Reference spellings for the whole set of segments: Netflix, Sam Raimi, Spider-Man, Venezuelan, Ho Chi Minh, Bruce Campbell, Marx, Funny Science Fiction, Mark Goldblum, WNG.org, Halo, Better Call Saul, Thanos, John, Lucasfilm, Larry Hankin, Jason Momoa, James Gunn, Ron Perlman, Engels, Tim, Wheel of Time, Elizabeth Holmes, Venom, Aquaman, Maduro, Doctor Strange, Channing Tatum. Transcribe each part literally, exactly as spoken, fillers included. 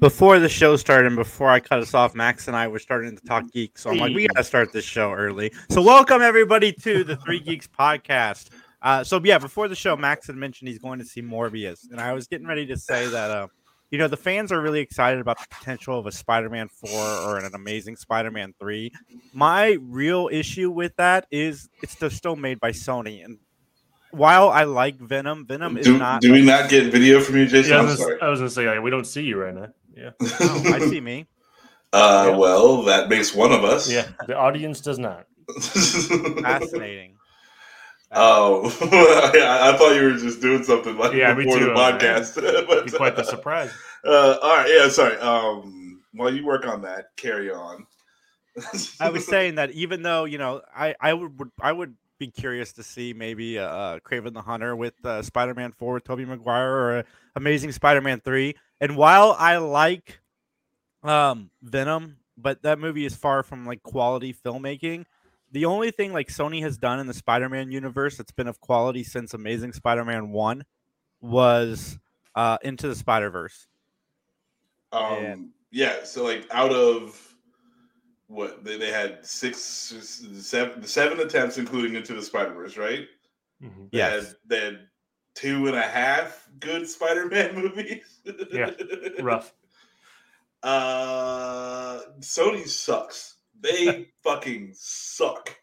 before the show started and before I cut us off, Max and I were starting to talk geeks. So I'm like, we got to start this show early. So welcome everybody to the Three Geeks podcast. Uh, so yeah, before the show, Max had mentioned he's going to see Morbius. And I was getting ready to say that, uh, you know, the fans are really excited about the potential of a Spider-Man four or an amazing Spider-Man three. My real issue with that is it's still made by Sony. And while I like Venom, Venom is do, not... Do we not get video from you, Jason? Yeah, I was going to say, like, we don't see you right now. Yeah, no, I see me. Uh, yeah. Well, that makes one of us. Yeah, the audience does not. Fascinating. Oh, I, I thought you were just doing something like yeah, before the podcast. Uh, but, It'd be quite the surprise. Uh, all right, yeah, sorry. Um, while you work on that, carry on. I was saying that even though, you know, I, I would I would be curious to see maybe uh, Kraven the Hunter with uh, Spider-Man four with Tobey Maguire or uh, Amazing Spider-Man three. And while I like um, Venom, but that movie is far from like quality filmmaking. The only thing like Sony has done in the Spider-Man universe that's been of quality since Amazing Spider-Man one was uh, Into the Spider-Verse. Um, and... Yeah, so like out of what they, they had six, seven, seven attempts, including Into the Spider-Verse, right? Mm-hmm. They yes, had, they had two and a half good Spider-Man movies. Yeah, rough. Uh, Sony sucks. They fucking suck.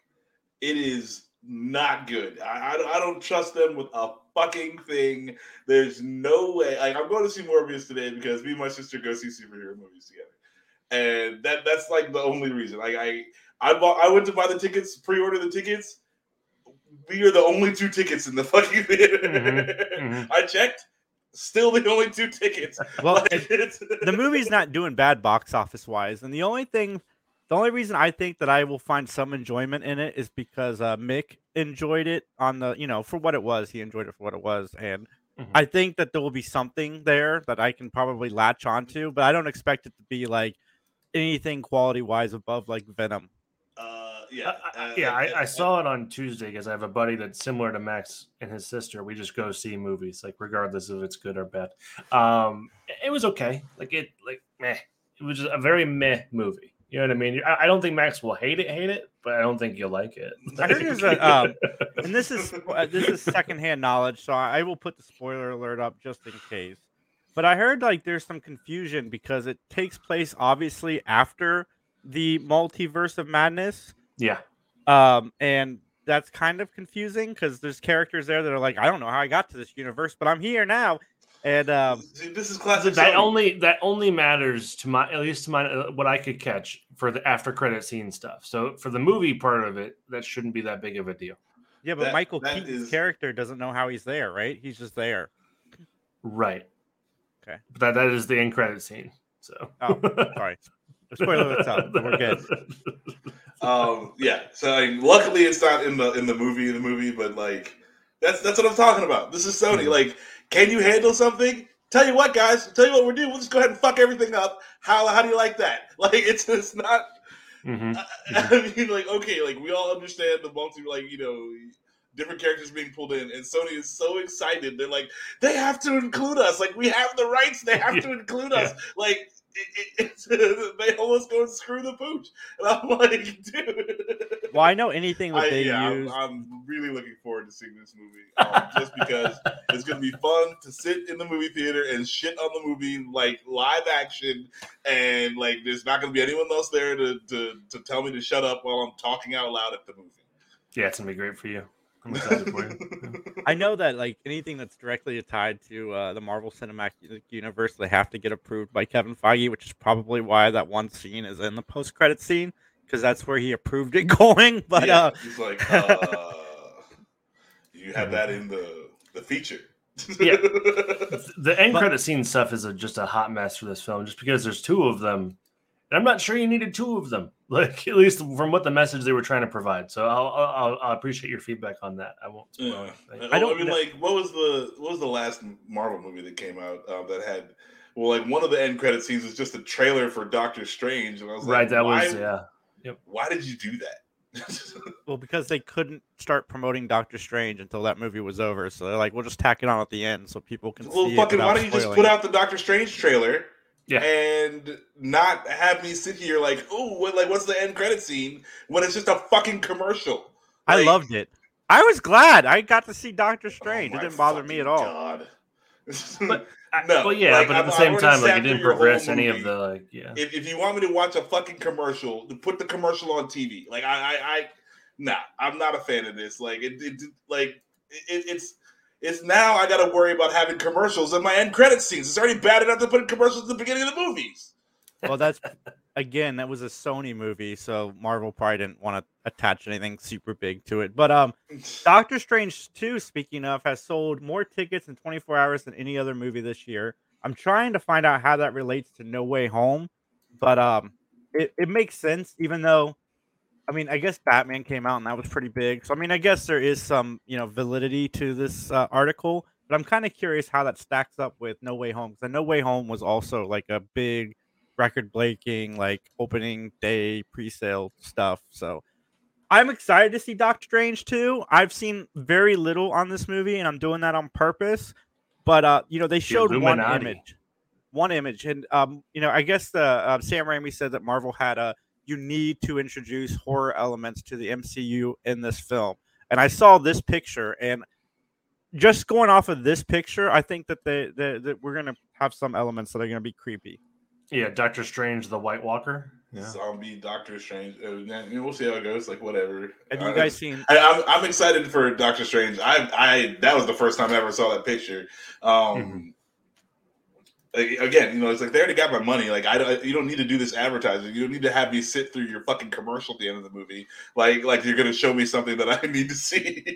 It is not good. I, I I don't trust them with a fucking thing. There's no way. Like, I'm going to see Morbius today because me and my sister go see superhero movies together, and that that's like the only reason. Like I I bought, I went to buy the tickets, pre-order the tickets. We are the only two tickets in the fucking theater. Mm-hmm. Mm-hmm. I checked. Still the only two tickets. Well, like, it's... the movie's not doing bad box office wise, and the only thing. The only reason I think that I will find some enjoyment in it is because uh, Mick enjoyed it on the, you know, for what it was. He enjoyed it for what it was. And mm-hmm. I think that there will be something there that I can probably latch onto, but I don't expect it to be like anything quality wise above like Venom. Uh, yeah. Uh, yeah. I, I saw it on Tuesday because I have a buddy that's similar to Max and his sister. We just go see movies, like regardless if it's good or bad. Um, it was okay. Like it, like meh. It was just a very meh movie. You know what I mean? I don't think Max will hate it, hate it, but I don't think you'll like it. I heard there's a, um, and this is uh, this is secondhand knowledge, so I will put the spoiler alert up just in case. But I heard like there's some confusion because it takes place obviously after the Multiverse of Madness. Yeah, um, and that's kind of confusing because there's characters there that are like, I don't know how I got to this universe, but I'm here now. And um, this is classic. That song. only that only matters to my, at least to my, uh, what I could catch for the after credit scene stuff. So for the movie part of it, that shouldn't be that big of a deal. Yeah, but that, Michael that Keaton's is... character doesn't know how he's there, right? He's just there. Right. Okay. But that, that is the end credit scene. So. Oh, sorry. Spoiler out. We're good. Um. Yeah. So like, luckily, it's not in the in the movie. The movie, but like, that's that's what I'm talking about. This is Sony. Mm-hmm. Like. Can you handle something? Tell you what, guys. Tell you what we're doing. We'll just go ahead and fuck everything up. How how do you like that? Like, it's it's not... Mm-hmm. I, I mean, like, okay, like, we all understand the multi, like, you know, different characters being pulled in, and Sony is so excited. They're like, they have to include us. Like, we have the rights. They have yeah. to include us. Yeah. Like, it, it, they almost go and screw the pooch. And I'm like, dude. Well, I know anything that they yeah, use. I'm, I'm really looking forward to seeing this movie um, just because it's going to be fun to sit in the movie theater and shit on the movie like live action, and like there's not going to be anyone else there to, to to tell me to shut up while I'm talking out loud at the movie. Yeah, it's going to be great for you. I'm excited for you. I know that like anything that's directly tied to uh, the Marvel Cinematic Universe, they have to get approved by Kevin Feige, which is probably why that one scene is in the post-credit scene. Because that's where he approved it going. But yeah, uh... he's like, uh, you have that in the, the feature. Yeah. The end but... credit scene stuff is a, just a hot mess for this film, just because there's two of them. And I'm not sure you needed two of them, like at least from what the message they were trying to provide. So I'll I'll, I'll appreciate your feedback on that. I won't. Yeah. I don't I mean, know. Like, what was the what was the last Marvel movie that came out uh, that had? Well, like one of the end credit scenes was just a trailer for Doctor Strange, and I was like, right, that why? was yeah. Yep. Why did you do that? Well, because they couldn't start promoting Doctor Strange until that movie was over. So they're like, we'll just tack it on at the end so people can well, see fucking, it. Well, fucking, why don't you just put it. out the Doctor Strange trailer Yeah. And not have me sit here like, oh, what, like what's the end credit scene when it's just a fucking commercial? Like, I loved it. I was glad I got to see Doctor Strange. Oh, it didn't bother me at all. God. But, no, but yeah, like, but at I'm, the same time, like it didn't progress any of the like. Yeah. If, if you want me to watch a fucking commercial, put the commercial on T V. Like I, I, I nah, I'm not a fan of this. Like it, it like it, it's. It's now I got to worry about having commercials in my end credit scenes. It's already bad enough to put in commercials at the beginning of the movies. Well, that's, again, that was a Sony movie, so Marvel probably didn't want to attach anything super big to it. But um, Doctor Strange two, speaking of, has sold more tickets in twenty-four hours than any other movie this year. I'm trying to find out how that relates to No Way Home, but um, it, it makes sense, even though, I mean, I guess Batman came out and that was pretty big. So, I mean, I guess there is some, you know, validity to this uh, article. But I'm kind of curious how that stacks up with No Way Home. Because No Way Home was also like a big record-breaking, like opening day pre-sale stuff. So I'm excited to see Doctor Strange two. I've seen very little on this movie, and I'm doing that on purpose. But, uh, you know, they showed the one image. One image. And, um, you know, I guess the, uh, Sam Raimi said that Marvel had a, you need to introduce horror elements to the M C U in this film. And I saw this picture, and just going off of this picture, I think that they, they, that we're going to have some elements that are going to be creepy. Yeah, Doctor Strange, the White Walker. Yeah. Zombie Doctor Strange. I mean, we'll see how it goes. Like, whatever. Have you guys seen? I, I'm, I'm excited for Doctor Strange. I, I that was the first time I ever saw that picture. Um, mm-hmm. Like, again, you know, it's like they already got my money. Like, I don't, you don't need to do this advertising. You don't need to have me sit through your fucking commercial at the end of the movie. Like, like you're gonna show me something that I need to see.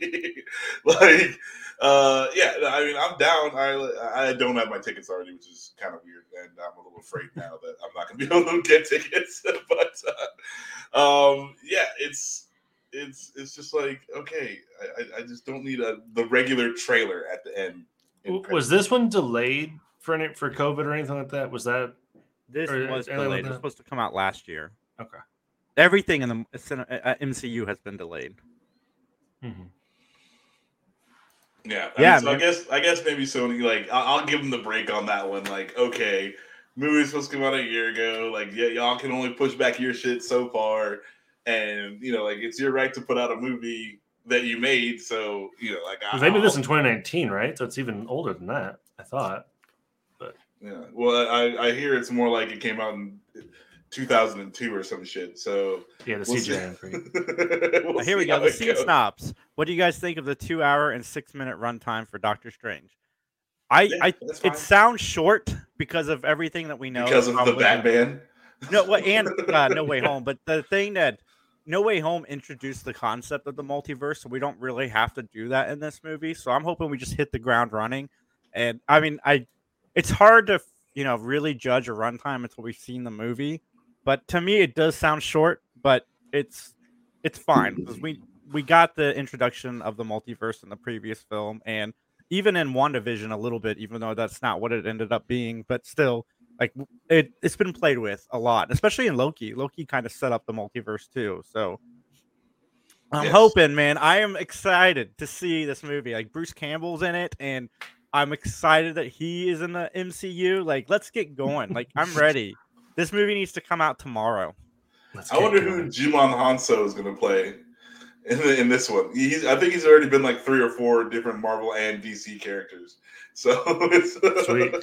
Like, uh, yeah, I mean, I'm down. I I don't have my tickets already, which is kind of weird, and I'm a little afraid now that I'm not gonna be able to get tickets. But uh, um, yeah, it's it's it's just like okay, I, I just don't need a the regular trailer at the end. Was this one delayed? For any, for COVID or anything like that? Was that this was delayed? Like it was supposed to come out last year. Okay. Everything in the M C U has been delayed. Mm-hmm. Yeah. I yeah. Mean, so I guess I guess maybe Sony like I'll, I'll give them the break on that one. Like, okay, movie was supposed to come out a year ago. Like, yeah, y'all can only push back your shit so far, and you know, like it's your right to put out a movie that you made. So you know, like they did this in twenty nineteen, right? So it's even older than that. I thought. Yeah, well, I, I hear it's more like it came out in two thousand two or some shit. So yeah, the we'll C G I. We'll here we go. The Scene Snobs. What do you guys think of the two-hour and six-minute runtime for Doctor Strange? I, yeah, I it sounds short because of everything that we know. Because of the Batman. No, well, and uh, No Way Home. But the thing that No Way Home introduced the concept of the multiverse, so we don't really have to do that in this movie. So I'm hoping we just hit the ground running. And I mean, I. It's hard to, you know, really judge a runtime until we've seen the movie, but to me it does sound short. But it's it's fine because we we got the introduction of the multiverse in the previous film, and even in WandaVision a little bit, even though that's not what it ended up being. But still, like it it's been played with a lot, especially in Loki. Loki kind of set up the multiverse too. So I'm yes. hoping, man. I am excited to see this movie. Like Bruce Campbell's in it, and I'm excited that he is in the M C U. Like, let's get going. Like, I'm ready. This movie needs to come out tomorrow. I wonder who Jimon Hanso is going to play in, the, in this one. He's, I think he's already been like three or four different Marvel and D C characters. So it's, Sweet.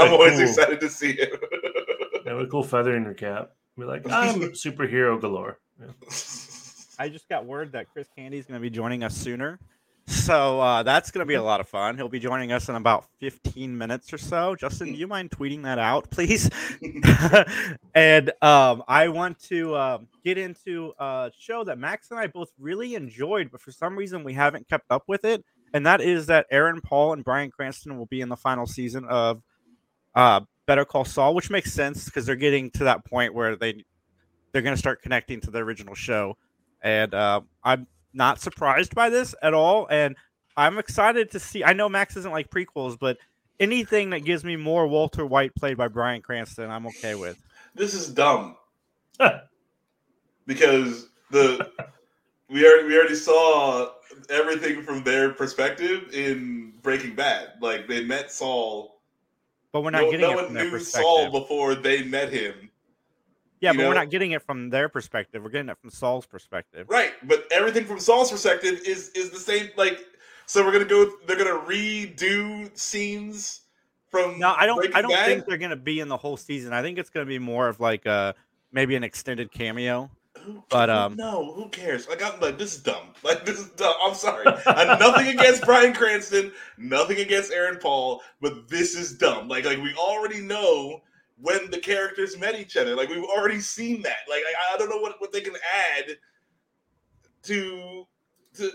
I'm always cool. excited to see him. That would be a cool feather in your cap. Be like, I'm superhero galore. Yeah. I just got word that Chris Candy is going to be joining us sooner. So uh, that's going to be a lot of fun. He'll be joining us in about fifteen minutes or so. Justin, do you mind tweeting that out, please? And um, I want to uh, get into a show that Max and I both really enjoyed, but for some reason we haven't kept up with it. And that is that Aaron Paul and Bryan Cranston will be in the final season of uh, Better Call Saul, which makes sense because they're getting to that point where they, they're going to start connecting to the original show. And uh, I'm not surprised by this at all, and I'm excited to see. I know Max doesn't like prequels, but anything that gives me more Walter White played by Bryan Cranston, I'm okay with. This is dumb because the we already we already saw everything from their perspective in Breaking Bad. Like they met Saul But we're not no, getting no it from their perspective. No one knew Saul before they met him. Yeah, you but know? We're not getting it from their perspective. We're getting it from Saul's perspective. Right, but everything from Saul's perspective is is the same. Like, so we're gonna go. They're gonna redo scenes from. No, I don't. Breaking I don't Bad? think they're gonna be in the whole season. I think it's gonna be more of like a maybe an extended cameo. Who but um, no, who cares? Like, I'm like, this is dumb. Like, this is dumb. I'm sorry. I'm nothing against Bryan Cranston, nothing against Aaron Paul, but this is dumb. Like, like we already know when the characters met each other. Like, we've already seen that. Like, I, I don't know what, what they can add to to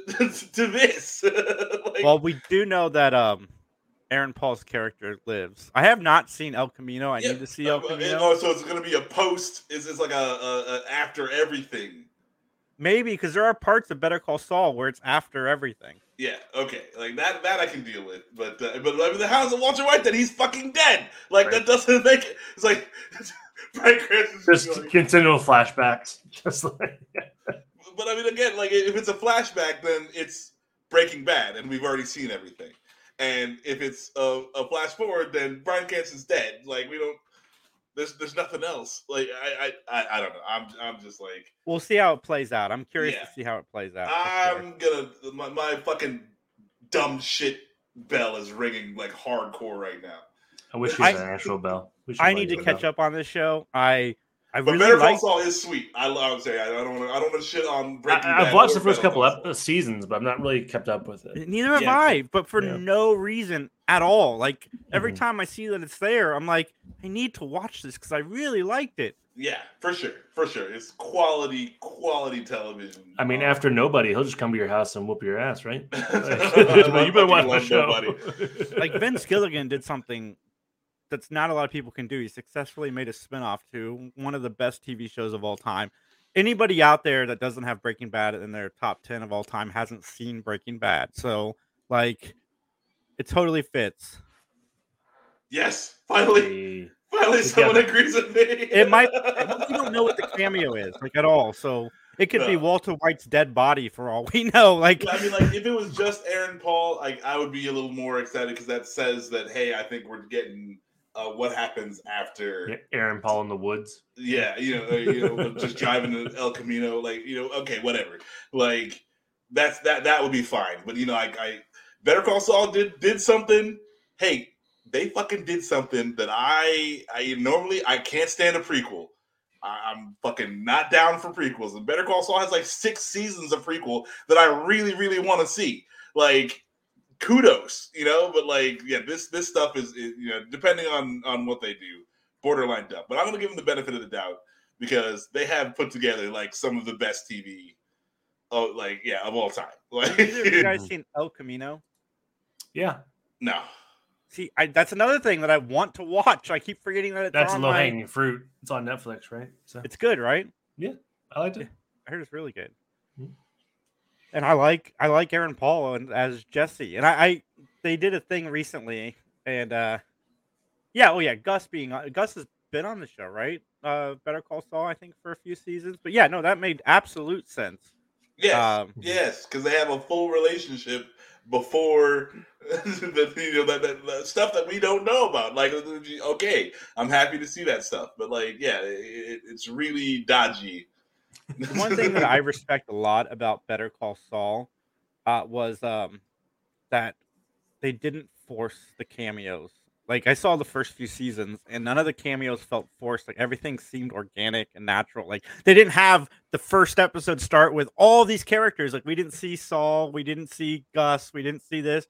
to this. Like, well, we do know that um, Aaron Paul's character lives. I have not seen El Camino. I yeah, need to see El Camino. And, oh, so it's going to be a post. It's, it's like a, a, a after everything. Maybe, because there are parts of Better Call Saul where it's after everything. Yeah, okay. Like, that that I can deal with. But, uh, but I mean, the house of Walter White, then he's fucking dead. Like, right. That doesn't make it. It's like, Bryan Cranston's just like, continual flashbacks. Just like. But, I mean, again, like, if it's a flashback, then it's Breaking Bad, and we've already seen everything. And if it's a, a flash forward, then Bryan Cranston's dead. Like, we don't. There's there's nothing else. Like, I I, I don't know. I'm I'm just like. We'll see how it plays out. I'm curious yeah. to see how it plays out. I'm sure. gonna my, my fucking dumb shit bell is ringing like hardcore right now. I wish it was I, an actual bell. I need to catch up on this show. I I but really Better Call Saul is sweet. I I'm saying I don't wanna, I don't want to shit on Breaking Bad. I've watched the first couple of seasons, but I'm not really kept up with it. Neither have yeah. I, but for yeah. no reason at all. Like every mm-hmm. time I see that it's there, I'm like, I need to watch this because I really liked it. Yeah, for sure, for sure. It's quality, quality television. I mean, after Nobody, he'll just come to your house and whoop your ass, right? Like, you better watch the show. Like Vince Gilligan did something that's not a lot of people can do. He successfully made a spinoff to one of the best T V shows of all time. Anybody out there that doesn't have Breaking Bad in their top ten of all time hasn't seen Breaking Bad. So, like, it totally fits. Yes, finally, finally, together. Someone agrees with me. It might. We don't know what the cameo is like at all, so it could no. be Walter White's dead body for all we know. Like, I mean, like if it was just Aaron Paul, like I would be a little more excited because that says that hey, I think we're getting uh, what happens after yeah, Aaron Paul in the woods. Yeah, you know, you know, just driving to El Camino, like you know, okay, whatever. Like that's that that would be fine, but you know, I, I Better Call Saul did did something. Hey. They fucking did something that I, I normally I can't stand a prequel. I, I'm fucking not down for prequels. And Better Call Saul has like six seasons of prequel that I really, really want to see. Like, kudos, you know. But like, yeah, this this stuff is, is you know, depending on on what they do, borderline dumb. But I'm gonna give them the benefit of the doubt because they have put together like some of the best T V, oh, like yeah, of all time. Like, have you guys seen El Camino? Yeah. No. See, I, that's another thing that I want to watch. I keep forgetting that it's that's on. That's low-hanging fruit. It's on Netflix, right? So it's good, right? Yeah, I liked it. I heard it's really good. Mm-hmm. And I like I like Aaron Paul and as Jesse. And I, I they did a thing recently, and uh, yeah, oh yeah, Gus being on, Gus has been on the show, right? Uh, Better Call Saul, I think, for a few seasons. But yeah, no, that made absolute sense. Yes, um, yes, because they have a full relationship. Before the you know that, that, that stuff that we don't know about, like okay, I'm happy to see that stuff, but like yeah, it, it's really dodgy. One thing that I respect a lot about Better Call Saul uh, was um, that they didn't force the cameos. Like I saw the first few seasons, and none of the cameos felt forced. Like everything seemed organic and natural. Like they didn't have. The first episode start with all these characters. Like we didn't see Saul, we didn't see Gus, we didn't see this,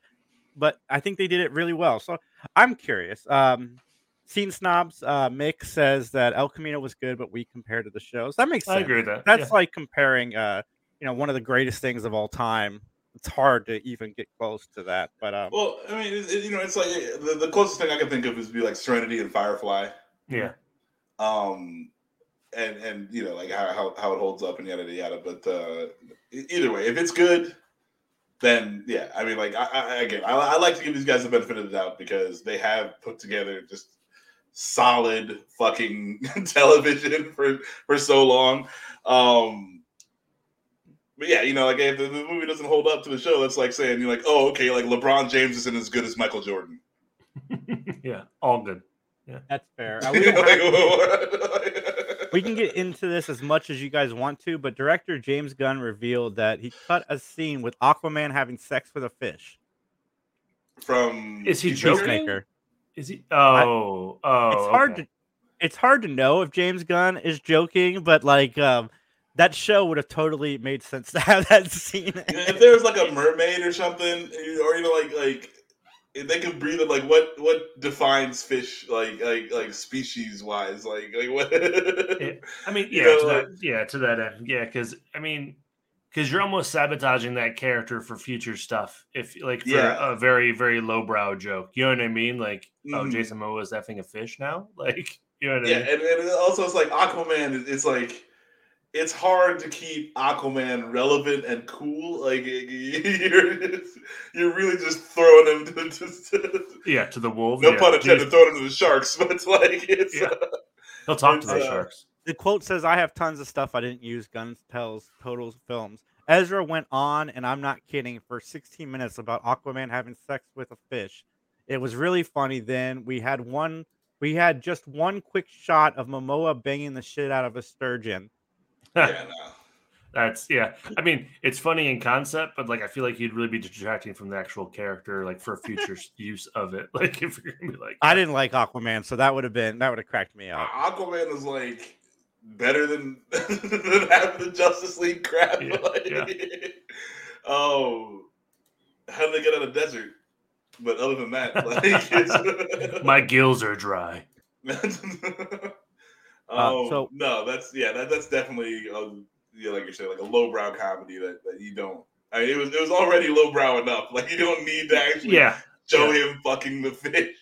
but I think they did it really well. So I'm curious. Um, Scene Snobs, uh, Mick says that El Camino was good, but we compared to the shows. That makes sense. I agree with that. That's yeah. like comparing, uh, you know, one of the greatest things of all time. It's hard to even get close to that. But um, well, I mean, it, you know, it's like the, the closest thing I can think of is be like Serenity and Firefly. Yeah. Um. And, and you know, like, how how it holds up and yada, yada, yada. But uh, either way, if it's good, then, yeah. I mean, like, I, I again, I, I like to give these guys the benefit of the doubt because they have put together just solid fucking television for, for so long. Um, but, yeah, you know, like, if the, the movie doesn't hold up to the show, that's like saying, you're like, oh, okay, like, LeBron James isn't as good as Michael Jordan. Yeah, all good. Yeah, that's fair. We, we can get into this as much as you guys want to, but director James Gunn revealed that he cut a scene with Aquaman having sex with a fish. From is he joking? Is he? Oh, I, oh. It's hard okay. to. It's hard to know if James Gunn is joking, but like um, that show would have totally made sense to have that scene. If there was like a mermaid or something, or even like like. If they could breathe it, like what, what defines fish, like like like species wise, like like what? Yeah. I mean, yeah, you know, to like... that, yeah, to that end, yeah, because I mean, because you're almost sabotaging that character for future stuff, if like for yeah. a very very lowbrow joke, you know what I mean? Like, mm-hmm. oh, Jason Momoa is effing a fish now, like you know what I yeah, mean? Yeah, and, and also it's like Aquaman, it's like. It's hard to keep Aquaman relevant and cool. Like you're, just, you're really just throwing him to, to yeah to the wolves. No yeah. pun intended, throwing him to the sharks. But it's like it's, yeah. uh, he'll talk to the uh, sharks. The quote says, "I have tons of stuff I didn't use." Gunn tells Total Films. Ezra went on, and I'm not kidding, for sixteen minutes about Aquaman having sex with a fish. It was really funny. Then we had one. We had just one quick shot of Momoa banging the shit out of a sturgeon. Yeah, no. That's yeah. I mean, it's funny in concept, but like I feel like you'd really be detracting from the actual character, like for future use of it. Like if you're gonna be like, I didn't like Aquaman, so that would have been that would have cracked me up. Aquaman is like better than than half the Justice League crap. Yeah, like, yeah. Oh, how did they get out of the desert? But other than that, like, it's... my gills are dry. Oh um, so, no, that's yeah, that, that's definitely a, yeah, like you said, like a lowbrow comedy that, that you don't. I mean, it was it was already lowbrow enough. Like you don't need to actually yeah, show yeah. him fucking the fish.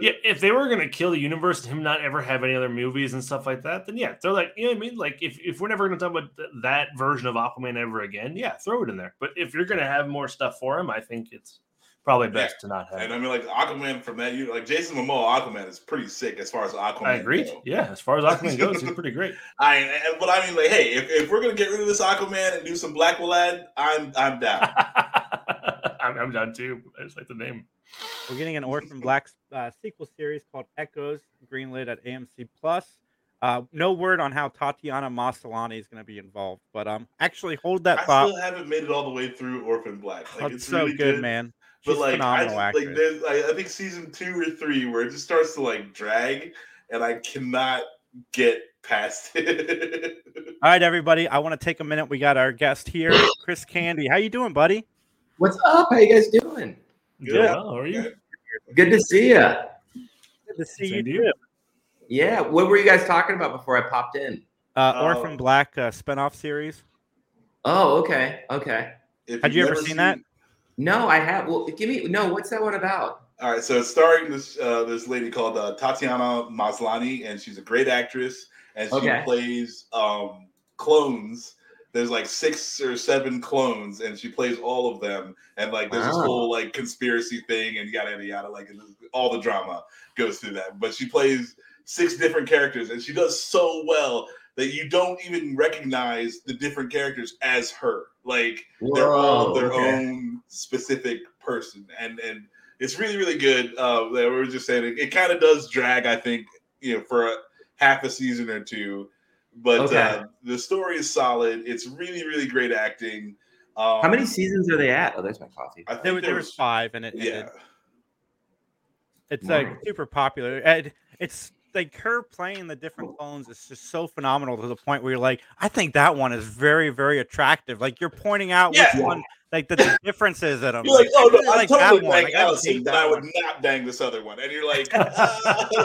Yeah, if they were gonna kill the universe and him not ever have any other movies and stuff like that, then yeah, they're like, you know what I mean? Like if, if we're never gonna talk about th- that version of Aquaman ever again, yeah, throw it in there. But if you're gonna have more stuff for him, I think it's probably best yeah. to not have. And I mean, like Aquaman from that, you like Jason Momoa Aquaman is pretty sick as far as Aquaman. I agree. Goes. Yeah, as far as Aquaman goes, he's pretty great. I but I mean, like, hey, if, if we're gonna get rid of this Aquaman and do some Black Lad, I'm I'm down. I'm, I'm down too. I just like the name. We're getting an Orphan Black uh, sequel series called Echoes, greenlit at A M C Plus. Uh, no word on how Tatiana Maslany is going to be involved, but um, actually hold that I thought. I still haven't made it all the way through Orphan Black. Like, oh, it's so really good, good, man. She's but like, I, just, like there's, I, I think season two or three where it just starts to like drag, and I cannot get past it. All right, everybody, I want to take a minute. We got our guest here, Chris Candy. How you doing, buddy? What's up? How you guys doing? Good. Yeah. How are you? Good to see you. Good to see Same you. Too. Yeah. What were you guys talking about before I popped in? Uh, oh. Orphan Black uh, spinoff series. Oh, okay, okay. If Had you, you ever seen, seen that? No, I have. Well, give me no. What's that one about? All right, so it's starring this uh, this lady called uh, Tatiana Maslany, and she's a great actress, and she okay. plays um, clones. There's like six or seven clones, and she plays all of them. And like, there's wow. this whole like conspiracy thing, and yada yada yada. Like, all the drama goes through that. But she plays six different characters, and she does so well that you don't even recognize the different characters as her. Like Whoa, they're all their okay. own specific person, and and it's really really good. Uh, we were just saying it, it kind of does drag, I think, you know, for a, half a season or two, but okay. uh, the story is solid. It's really really great acting. Um, How many seasons are they at? Oh, there's my coffee. I think there, there, there was, was five, and it yeah, ended. It's like wow. super popular. It, it's. Like her playing the different clones is just so phenomenal to the point where you're like, I think that one is very, very attractive. Like you're pointing out yeah. which one, like the, the differences in them. You're like, oh no, I, I like totally that like Allison, but I would not bang this other one. And you're like, uh,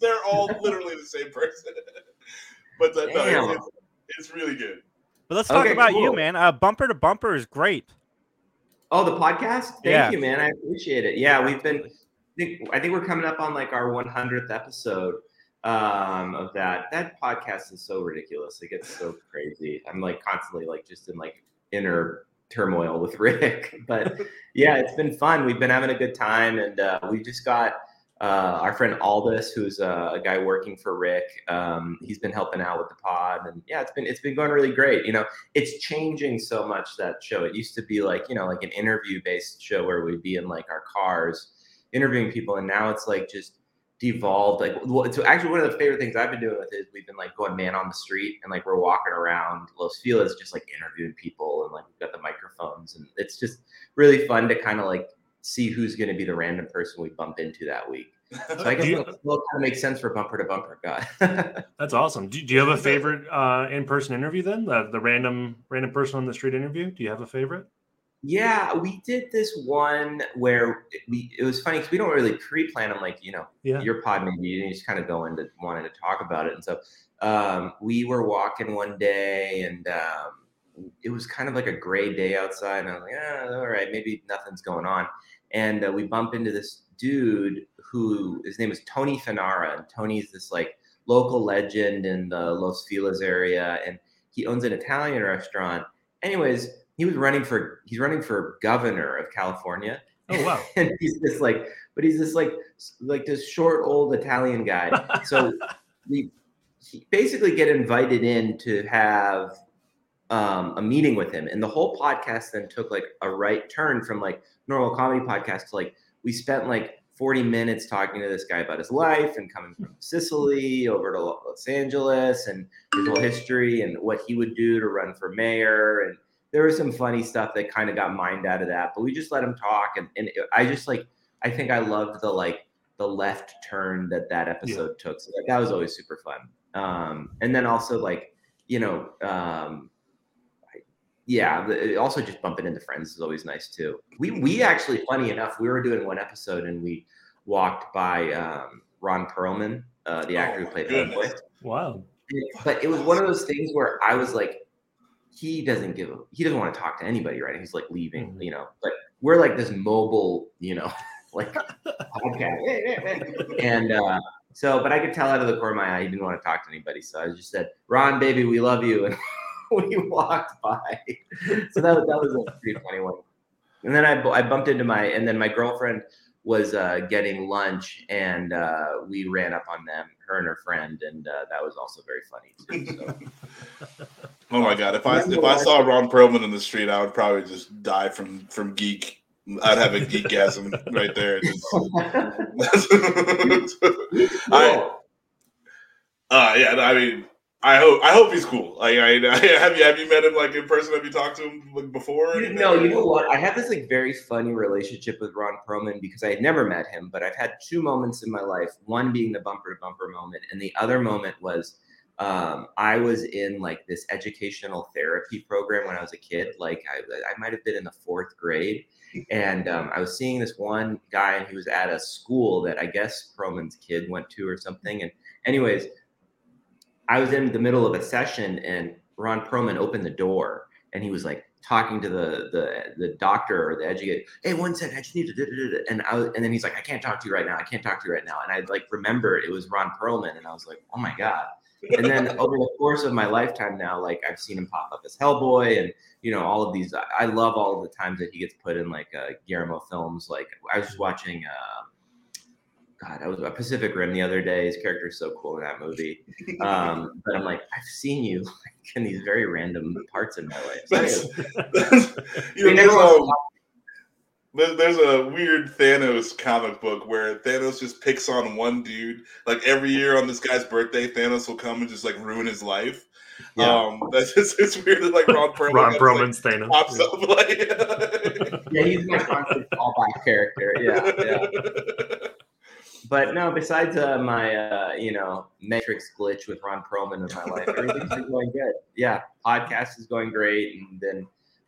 they're all literally the same person. But that, no, it's, it's, it's really good. But let's talk okay, about cool. you, man. Uh, Bumper to Bumper is great. Oh, the podcast? Thank yeah. you, man. I appreciate it. Yeah, we've been. I think, I think we're coming up on like our one hundredth episode um, of that. That podcast is so ridiculous. It gets so crazy. I'm like constantly like just in like inner turmoil with Rick. But yeah, it's been fun. We've been having a good time. And uh, we just got uh, our friend Aldis, who's uh, a guy working for Rick. Um, he's been helping out with the pod. And yeah, it's been it's been going really great. You know, it's changing so much, that show. It used to be like, you know, like an interview based show where we'd be in like our cars. interviewing people, and now it's like just devolved. Like, well, so actually one of the favorite things I've been doing with it is we've been like going man on the street, and like we're walking around Los Feliz just like interviewing people, and like we've got the microphones, and it's just really fun to kind of like see who's going to be the random person we bump into that week. So I guess you, it'll, it'll kind of make sense for Bumper to Bumper. God, that's awesome. Do, do you have a favorite uh, in-person interview then? The, the random random person on the street interview. Do you have a favorite? Yeah, we did this one where we it was funny because we don't really pre-plan them. Like, you know, yeah. your pod maybe you just kind of go into wanting to talk about it, and so um, we were walking one day, and um, it was kind of like a gray day outside, and I was like, oh, all right, maybe nothing's going on, and uh, we bump into this dude who his name is Tony Fanara, and Tony's this like local legend in the Los Feliz area, and he owns an Italian restaurant. Anyways, he was running for he's running for governor of California. Oh wow! And he's this like, but he's this like like this short old Italian guy. So we he basically get invited in to have um, a meeting with him, and the whole podcast then took like a right turn from like normal comedy podcast to like. We spent like forty minutes talking to this guy about his life and coming from Sicily over to Los Angeles and his whole history and what he would do to run for mayor. And there was some funny stuff that kind of got mined out of that, but we just let him talk. And, and it, I just like, I think I loved the, like the left turn that that episode yeah. took. So like, that was always super fun. Um, and then also like, you know, um, yeah, also just bumping into friends is always nice too. We we actually, funny enough, we were doing one episode and we walked by um, Ron Perlman, uh, the actor oh, who played Hellboy. Wow! But it was one of those things where I was like, he doesn't give a, he doesn't want to talk to anybody, right? He's like leaving, mm-hmm. you know. But we're like this mobile, you know, like podcast, and uh, so. But I could tell out of the corner of my eye he didn't want to talk to anybody, so I just said, "Ron, baby, we love you." And we walked by, so that was that was a pretty funny one. And then I I bumped into my and then my girlfriend was uh, getting lunch, and uh, we ran up on them, her and her friend, and uh, that was also very funny too. So. Oh my god! If I if I saw Ron Perlman in the street, I would probably just die from from geek. I'd have a geekgasm right there. I, uh, yeah, I mean. I hope I hope he's cool. Like, I, I have you have you met him like in person? Have you talked to him like before? You no, know, you know what? I have this like very funny relationship with Ron Perlman because I had never met him, but I've had two moments in my life. One being the bumper to bumper moment, and the other moment was um, I was in like this educational therapy program when I was a kid. Like I I might have been in the fourth grade, and um, I was seeing this one guy, and he was at a school that I guess Perlman's kid went to or something. And anyways. I was in the middle of a session and Ron Perlman opened the door and he was like talking to the the, the doctor or the educator. Hey, one second, I just need to do, do, do. And I was, and then he's like, I can't talk to you right now. I can't talk to you right now. And I like remember it was Ron Perlman and I was like, oh my God. And then over the course of my lifetime now, like I've seen him pop up as Hellboy and, you know, all of these, I love all of the times that he gets put in like uh, Guillermo films. Like I was watching, uh, God, I was at Pacific Rim the other day. His character is so cool in that movie. Um, but I'm like, I've seen you like, in these very random parts in my life. That's, that's, you know, there's, a, there's a weird Thanos comic book where Thanos just picks on one dude. Like every year on this guy's birthday, Thanos will come and just like ruin his life. Yeah. Um, that's just, it's weird that like Ron Perlman Ron Perlman's like, Thanos pops up like yeah, he's my constant callback character. Yeah, yeah. But no, besides uh, my, uh, you know, Matrix glitch with Ron Perlman in my life, everything's been going good. Yeah, podcast is going great, and then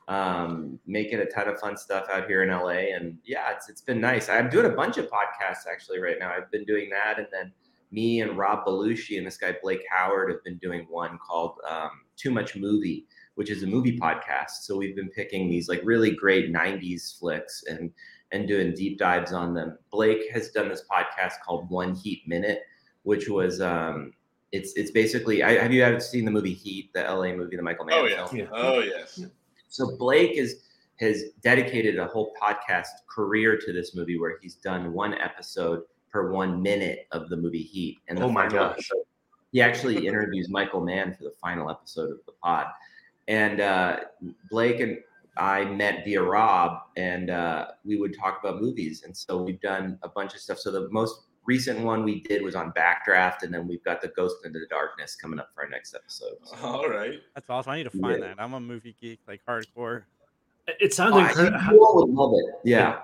um, making a ton of fun stuff out here in L A. And yeah, it's it's been nice. I'm doing a bunch of podcasts actually right now. I've been doing that, and then me and Rob Belushi and this guy Blake Howard have been doing one called um, Too Much Movie, which is a movie podcast. So we've been picking these like really great nineties flicks and. and doing deep dives on them. Blake has done this podcast called One Heat Minute, which was, um, it's it's basically, I, have you ever seen the movie Heat, the L A movie, the Michael Mann oh, yeah. film? Yeah. Oh, yes. So Blake is, has dedicated a whole podcast career to this movie where he's done one episode per one minute of the movie Heat. And the oh, my gosh. Episode, he actually interviews Michael Mann for the final episode of the pod. And uh, Blake and I met via Rob, and uh, we would talk about movies. And so we've done a bunch of stuff. So the most recent one we did was on Backdraft, and then we've got The Ghost Into the Darkness coming up for our next episode. So. All right. That's awesome. I need to find yeah. that. I'm a movie geek, like hardcore. It sounds oh, incredible. People would love it. Yeah. It,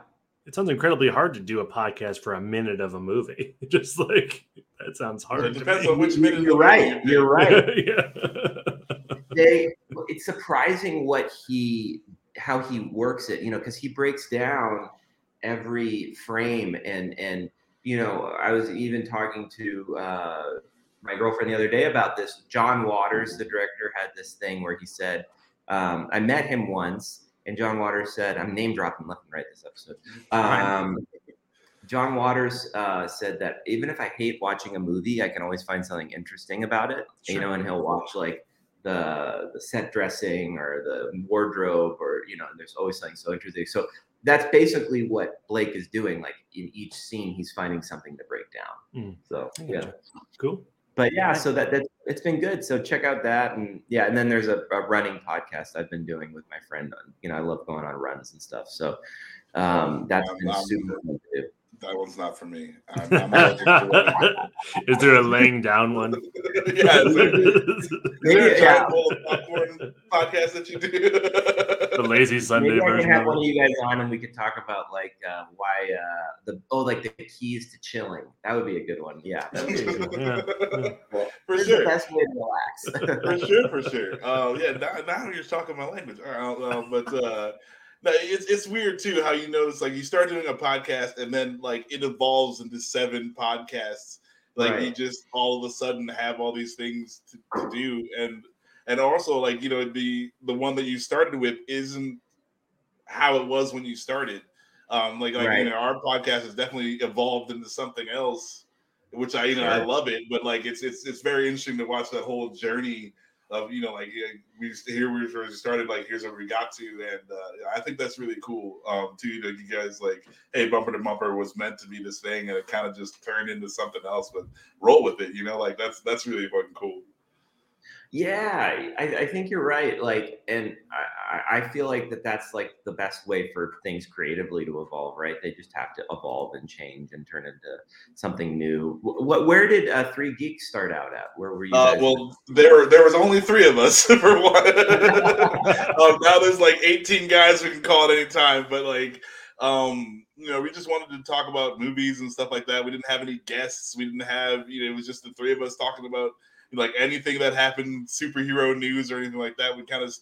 it sounds incredibly hard to do a podcast for a minute of a movie. Just like, that sounds hard. It depends on which minute. You're right. You're right. yeah. They, it's surprising what he, how he works it, you know, because he breaks down every frame. And, and, you know, I was even talking to uh, my girlfriend the other day about this. John Waters, the director, had this thing where he said, um, I met him once. And John Waters said, I'm name dropping left and right this episode. Um, John Waters uh, said that even if I hate watching a movie, I can always find something interesting about it. Sure. You know, and he'll watch like the the set dressing or the wardrobe, or, you know, there's always something so interesting. So that's basically what Blake is doing. Like in each scene, he's finding something to break down. Mm. So, yeah. Cool. But yeah, so that that's, it's been good. So check out that, and yeah, and then there's a, a running podcast I've been doing with my friend. On, you know, I love going on runs and stuff. So um, that's I'm been not, super fun too. That one's not for me. I'm, I'm allergic to running. Is there a laying down one? yeah, is there, is there a giant bowl of popcorn podcast that you do? The Lazy Sunday Maybe version. I can have one of you guys on, and we could talk about like uh, why uh, the oh like the keys to chilling. That would be a good one. Yeah, that would be a good one. yeah. Well, for sure. The best way to relax. for sure, for sure. Uh, yeah, now, now you're talking my language. Uh, uh, but. Uh, No, it's it's weird too how you notice like you start doing a podcast and then like it evolves into seven podcasts. Like right. You just all of a sudden have all these things to, to do, and and also like you know the the one that you started with isn't how it was when you started. Um, like like right. you know our podcast has definitely evolved into something else, which I you know right. I love it, but like it's it's it's very interesting to watch that whole journey. Of you know, like we here we started, like here's where we got to, and uh, I think that's really cool um, too. That you guys like, hey, Bumper to Bumper was meant to be this thing, and it kind of just turned into something else. But roll with it, you know, like that's that's really fucking cool. Yeah, I, I think you're right. Like, and I, I feel like that that's like the best way for things creatively to evolve, right? They just have to evolve and change and turn into something new. What? Where did uh, Three Geeks start out at? Where were you? Uh, well, there there was only three of us for one. um, now there's like eighteen guys we can call at any time, but like. Um, you know, we just wanted to talk about movies and stuff like that. We didn't have any guests. We didn't have, you know, it was just the three of us talking about like anything that happened, superhero news or anything like that. We kind of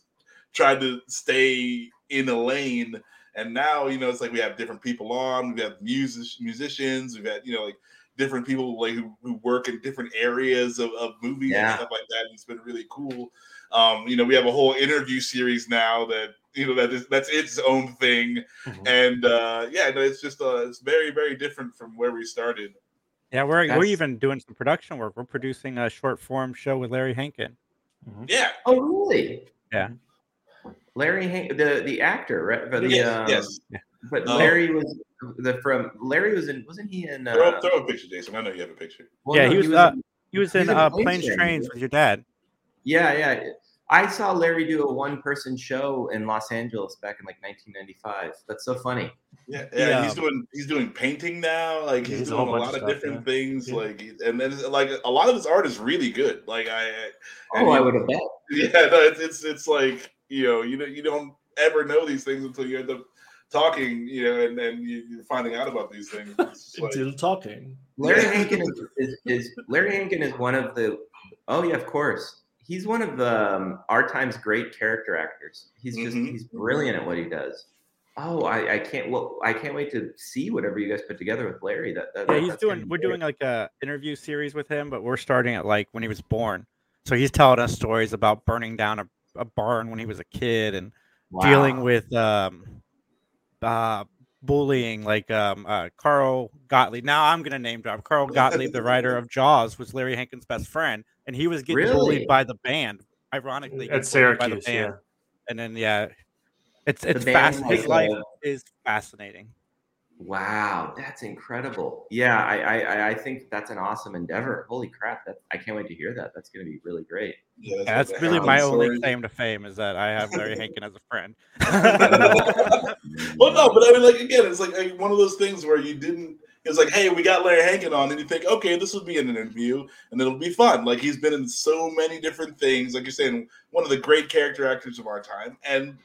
tried to stay in a lane. And now, you know, it's like we have different people on. We have music musicians. We've had, you know, like different people like who, who work in different areas of, of movies yeah. and stuff like that. And it's been really cool. Um, you know, we have a whole interview series now that. You know that is, that's its own thing, mm-hmm. and uh, yeah, no, it's just uh, it's very very different from where we started. Yeah, we're that's... we're even doing some production work. We're producing a short form show with Larry Hankin. Mm-hmm. Yeah. Oh, really? Yeah. Larry Hankin, the the actor, right? But the, yes. Um, yes. But um, Larry was the from Larry was in wasn't he in? Uh... Throw, up, throw a picture, Jason. I know you have a picture. Well, yeah, no, he was. He was uh, in, he was in, in uh, Planes, Trains with your dad. Yeah, yeah. I saw Larry do a one-person show in Los Angeles back in like nineteen ninety-five. That's so funny. Yeah, yeah, yeah. He's doing he's doing painting now. Like he's, he's doing a, a lot of stuff, different yeah. things. Yeah. Like and then like a lot of his art is really good. Like I oh, he, I would have bet. Yeah, no, it's, it's it's like you know you know you don't ever know these things until you end up talking. You know, and then you, you're finding out about these things. It's like, until talking. Larry Hankin is, is, is Larry Hankin is one of the oh yeah of course. He's one of the, um, our time's great character actors. He's just mm-hmm. he's brilliant at what he does. Oh, I, I can't well I can't wait to see whatever you guys put together with Larry. That, that yeah, he's doing we're doing like a interview series with him, but we're starting at like when he was born. So he's telling us stories about burning down a, a barn when he was a kid and wow. dealing with um, uh, bullying. Like um, uh, Carl Gottlieb. Now I'm gonna name drop Carl Gottlieb, the writer of Jaws, was Larry Hankin's best friend. And he was getting really? bullied by the band, ironically. At Syracuse, by the band. Yeah. And then, yeah, it's it's fascinating. His life is fascinating. Wow, that's incredible. Yeah, I, I I think that's an awesome endeavor. Holy crap, that I can't wait to hear that. That's going to be really great. Yeah, that's, yeah, that's like really my story. Only claim to fame is that I have Larry Hankin as a friend. Well, no, but I mean, like, again, it's like one of those things where you didn't, it's like, hey, we got Larry Hankin on, and you think, okay, this will be an interview, and it'll be fun. Like, he's been in so many different things. Like you're saying, one of the great character actors of our time, and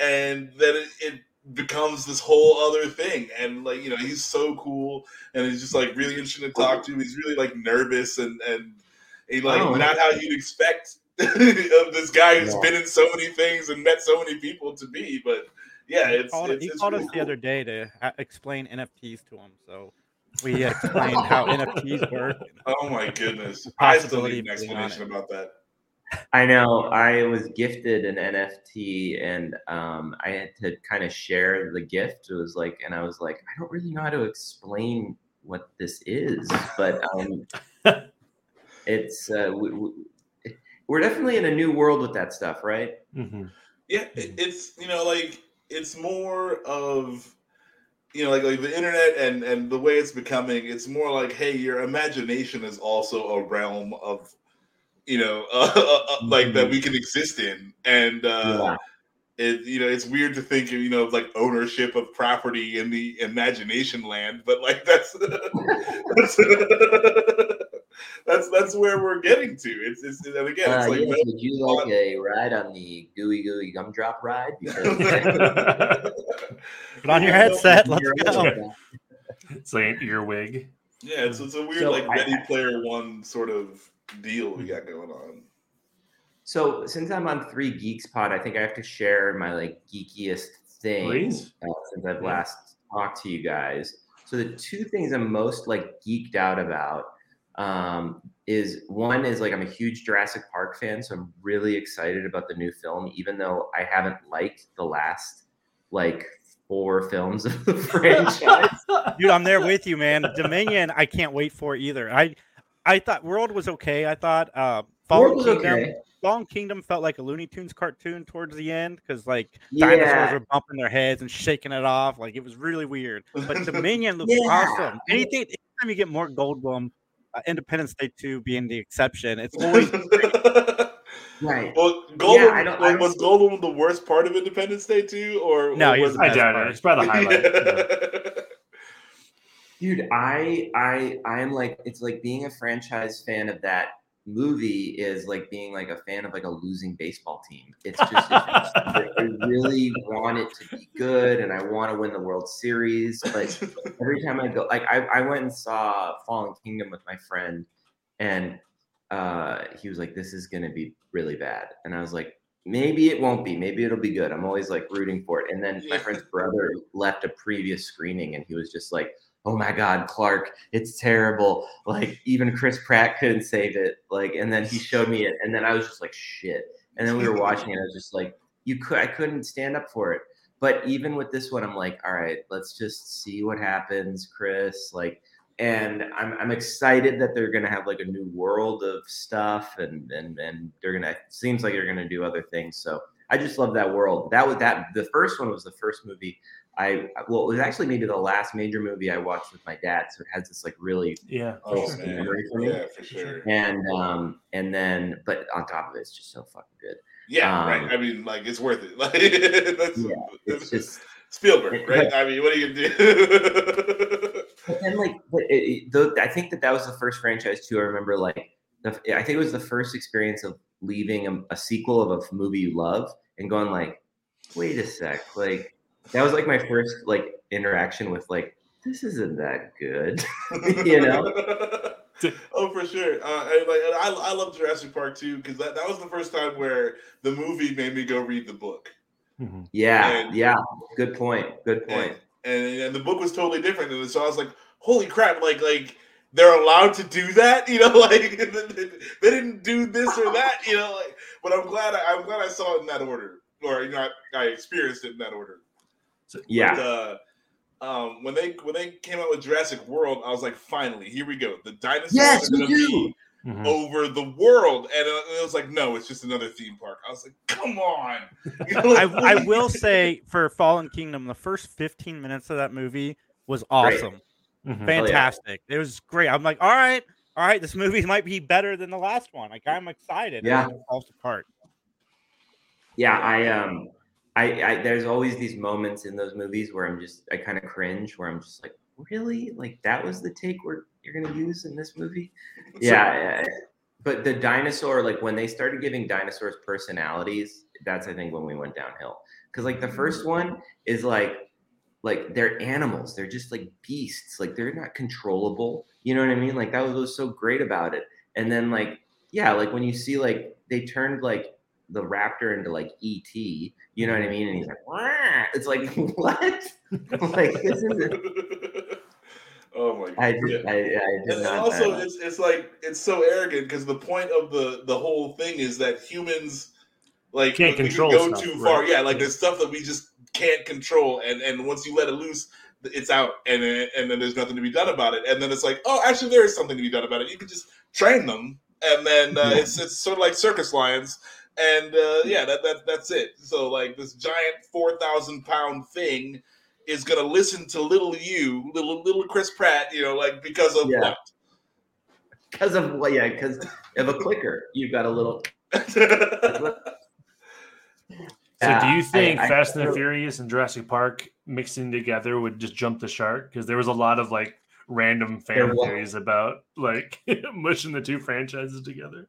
and then it, it becomes this whole other thing, and like, you know, he's so cool, and he's just like really interesting to talk to. He's really like nervous and and he like oh, not how you'd expect of this guy who's yeah. been in so many things and met so many people to be. But yeah, it's he called, it's, he it's called really us cool. the other day to explain N F Ts to him, so we explained how N F Ts work. Oh my goodness, I still need an explanation about that. I know. I was gifted an N F T, and um, I had to kind of share the gift. It was like, and I was like, I don't really know how to explain what this is, but um, it's uh, we, we, we're definitely in a new world with that stuff, right? Mm-hmm. Yeah, it, it's you know, like it's more of you know, like like the internet and and the way it's becoming. It's more like, hey, your imagination is also a realm of. You know, uh, uh, uh, like that we can exist in, and uh, yeah. it you know it's weird to think of, you know, like ownership of property in the imagination land, but like that's that's, that's that's where we're getting to. It's, it's and again, it's uh, like, yeah, no, would you like on, a ride on the gooey gooey gumdrop ride? Because... Put on your headset. Let's go. It's like an earwig. Yeah, it's it's a weird so like Ready I, Player One sort of. Deal we got going on. So since I'm on Three Geeks Pod, I think I have to share my like geekiest thing uh, since I've yeah. last talked to you guys. So the two things I'm most like geeked out about um, is one is like I'm a huge Jurassic Park fan, so I'm really excited about the new film, even though I haven't liked the last like four films of the franchise. Dude, I'm there with you, man. Dominion, I can't wait for either. I. I thought World was okay. I thought uh, Fallen Kingdom okay. Fallen Kingdom felt like a Looney Tunes cartoon towards the end because like yeah. dinosaurs were bumping their heads and shaking it off. Like it was really weird. But Dominion looked yeah. awesome. Anything, anytime you get Mark Goldblum, uh, Independence Day two being the exception, it's always right. Well, Goldblum, yeah, I don't, I don't, was Goldblum the worst part of Independence Day two? Or no, or was I doubt it. It's probably the highlight. Yeah. Dude, I I I'm like it's like being a franchise fan of that movie is like being like a fan of like a losing baseball team. It's just it's, I really want it to be good and I want to win the World Series. But every time I go, like I, I went and saw Fallen Kingdom with my friend, and uh, he was like, "This is gonna be really bad," and I was like, maybe it won't be. Maybe it'll be good. I'm always like rooting for it. And then my friend's brother left a previous screening, and he was just like, oh my God, Clark, it's terrible. Like even Chris Pratt couldn't save it. Like, and then he showed me it, and then I was just like, shit. And then we were watching it. I was just like, you could, I couldn't stand up for it. But even with this one, I'm like, all right, let's just see what happens, Chris. Like, and I'm I'm excited that they're gonna have like a new world of stuff, and and and they're gonna it seems like they're gonna do other things. So I just love that world. That was that. The first one was the first movie. I well, it was actually maybe the last major movie I watched with my dad, so it has this like really yeah, oh, for sure. yeah, for sure. And um, and then, but on top of it, it's just so fucking good. Yeah, um, right. I mean, like it's worth it. Like that's, yeah, it's that's just Spielberg, right? But, I mean, what are you gonna do? But then, like, it, the, I think that that was the first franchise too. I remember, like, the, I think it was the first experience of leaving a, a sequel of a movie you love and going like, wait a sec, like. That was like my first like interaction with like this isn't that good, you know. Oh, for sure. Uh, I, like, I I love Jurassic Park too because that, that was the first time where the movie made me go read the book. Mm-hmm. Yeah, and, yeah. Good point. Good point. And, and and the book was totally different, and so I was like, holy crap! Like like they're allowed to do that, you know? Like they didn't do this or that, you know? Like, but I'm glad I, I'm glad I saw it in that order, or you know, I, I experienced it in that order. So, yeah. But, uh, um, when they when they came out with Jurassic World, I was like, finally, here we go. The dinosaurs yes, are gonna be mm-hmm. over the world. And it was like, no, it's just another theme park. I was like, come on. You know, like, I, I will say for Fallen Kingdom, the first fifteen minutes of that movie was awesome. Mm-hmm. Fantastic. Oh, yeah. It was great. I'm like, all right, all right, this movie might be better than the last one. Like, I'm excited. Yeah. It falls apart. Yeah, I um, I, I there's always these moments in those movies where I'm just, I kind of cringe, where I'm just like, really? Like, that was the take where you're gonna use in this movie? Yeah, so, but the dinosaur, like when they started giving dinosaurs personalities, that's I think when we went downhill. Because like the first one is like, like they're animals, they're just like beasts, like they're not controllable. You know what I mean? Like that was what was so great about it. And then like, yeah, like when you see like they turned like the raptor into like E T, you know what I mean? And he's like, wah! It's like, what? Like, this isn't. Oh my god! I did, yeah. I, I did and not also, it's, it's like it's so arrogant because the point of the the whole thing is that humans like can't control go stuff, too right? far. Yeah, like there's stuff that we just can't control, and and once you let it loose, it's out, and and then there's nothing to be done about it. And then it's like, oh, actually, there is something to be done about it. You can just train them, and then uh, yeah. it's it's sort of like circus lions. And uh, yeah, that, that that's it. So like this giant four thousand pound thing is gonna listen to little you, little little Chris Pratt, you know, like because of yeah. what? Because of well, yeah, because of a clicker. You've got a little. So do you think I, I, Fast I, and the I, Furious and Jurassic Park mixing together would just jump the shark? Because there was a lot of like random fan theories about like mushing the two franchises together.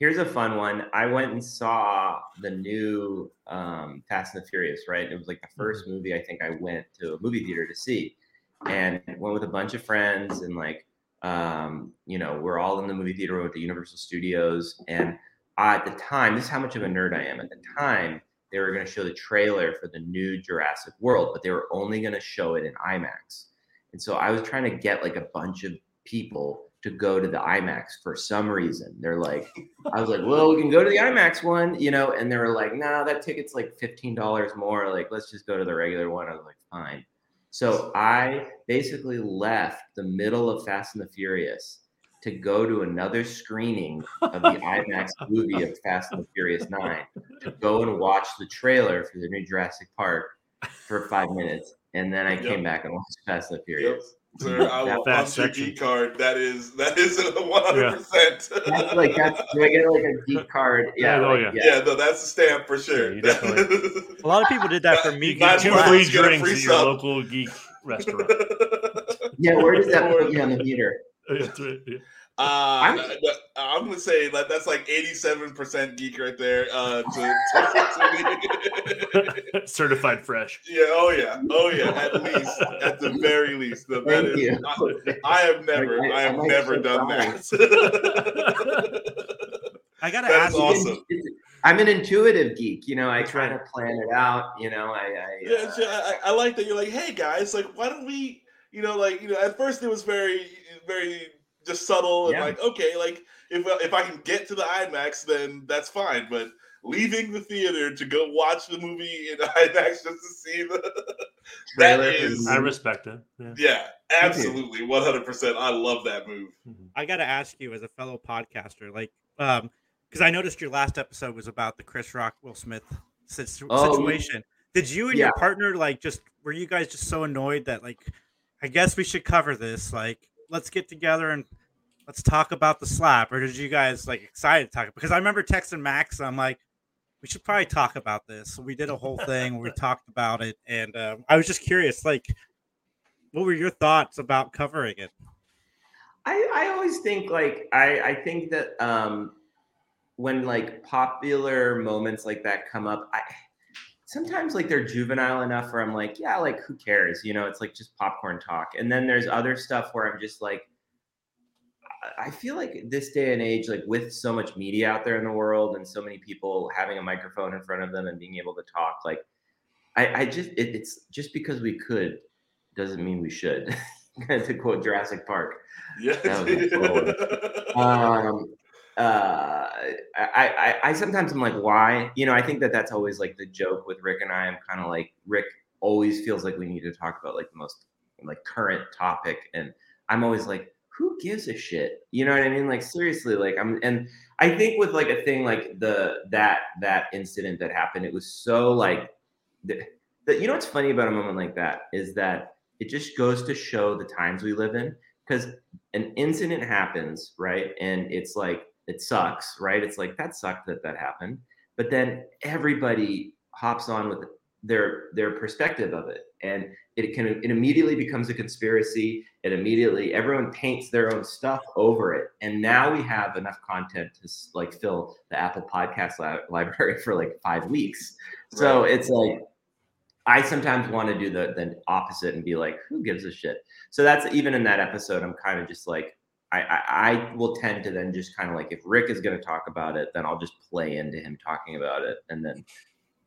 Here's a fun one. I went and saw the new um, Fast and the Furious, right? It was like the first movie I think I went to a movie theater to see. And went with a bunch of friends and like, um, you know, we're all in the movie theater at the Universal Studios. And at the time, this is how much of a nerd I am. At the time, they were going to show the trailer for the new Jurassic World, but they were only going to show it in IMAX. And so I was trying to get like a bunch of people to go to the IMAX for some reason. They're like, I was like, well, we can go to the IMAX one, you know, and they were like, nah, that ticket's like fifteen dollars more. Like, let's just go to the regular one. I was like, fine. So I basically left the middle of Fast and the Furious to go to another screening of the IMAX movie of Fast and the Furious nine to go and watch the trailer for the new Jurassic Park for five minutes. And then I yep. came back and watched Fast and the Furious. Yep. Sir, I will punch your G card. That is that is one hundred percent. Yeah. That's like that's do I get like a G card? Yeah, yeah, like, oh, yeah. yeah no, that's a stamp for sure. Yeah, a lot of people did that for me. Two free drinks free at your local geek restaurant. Yeah, where does that put you on the meter? Uh, I'm, I'm gonna say that that's like eighty-seven percent geek right there. Uh, to, to, to certified fresh. Yeah. Oh yeah. Oh yeah. At least, at the very least. The, that is, I, I have never. Like, I, I have I like never done fries. That. I gotta that ask. Is awesome. I'm an intuitive geek, you know. I try to plan it out. You know, I. I yeah, uh, I, I like that. You're like, hey guys, like, why don't we? You know, like, you know, at first it was very, very. Just subtle and yeah. like okay, like if if I can get to the IMAX, then that's fine. But leaving the theater to go watch the movie in IMAX just to see the that is I respect it. Yeah, yeah absolutely, one hundred percent. I love that move. I got to ask you as a fellow podcaster, like, um, because I noticed your last episode was about the Chris Rock Will Smith situ- oh, situation. Did you and yeah. your partner like just were you guys just so annoyed that like I guess we should cover this like. Let's get together and let's talk about the slap. Or did you guys like excited to talk? Because I remember texting Max. And I'm like, we should probably talk about this. So we did a whole thing. We talked about it. And uh, I was just curious, like, what were your thoughts about covering it? I, I always think like, I, I think that um, when like popular moments like that come up, I sometimes like they're juvenile enough where I'm like, yeah, like who cares? You know, it's like just popcorn talk. And then there's other stuff where I'm just like, I feel like this day and age, like with so much media out there in the world and so many people having a microphone in front of them and being able to talk, like I, I just, it, it's just because we could doesn't mean we should. To quote Jurassic Park. Yeah. um, Uh, I, I, I sometimes I'm like, why? You know, I think that that's always like the joke with Rick and I. I'm kind of like, Rick always feels like we need to talk about like the most like current topic. And I'm always like, who gives a shit? You know what I mean? Like, seriously, like I'm, and I think with like a thing like the, that, that incident that happened, it was so like the, the, you know, what's funny about a moment like that is that it just goes to show the times we live in, because an incident happens. Right. And it's like, it sucks. Right. It's like, that sucked that that happened, but then everybody hops on with their, their perspective of it. And it can, it immediately becomes a conspiracy. It immediately, everyone paints their own stuff over it. And now we have enough content to like fill the Apple Podcast li- library for like five weeks. Right. So it's like, I sometimes want to do the, the opposite and be like, who gives a shit? So that's even in that episode, I'm kind of just like, I, I, I will tend to then just kind of like, if Rick is going to talk about it, then I'll just play into him talking about it. And then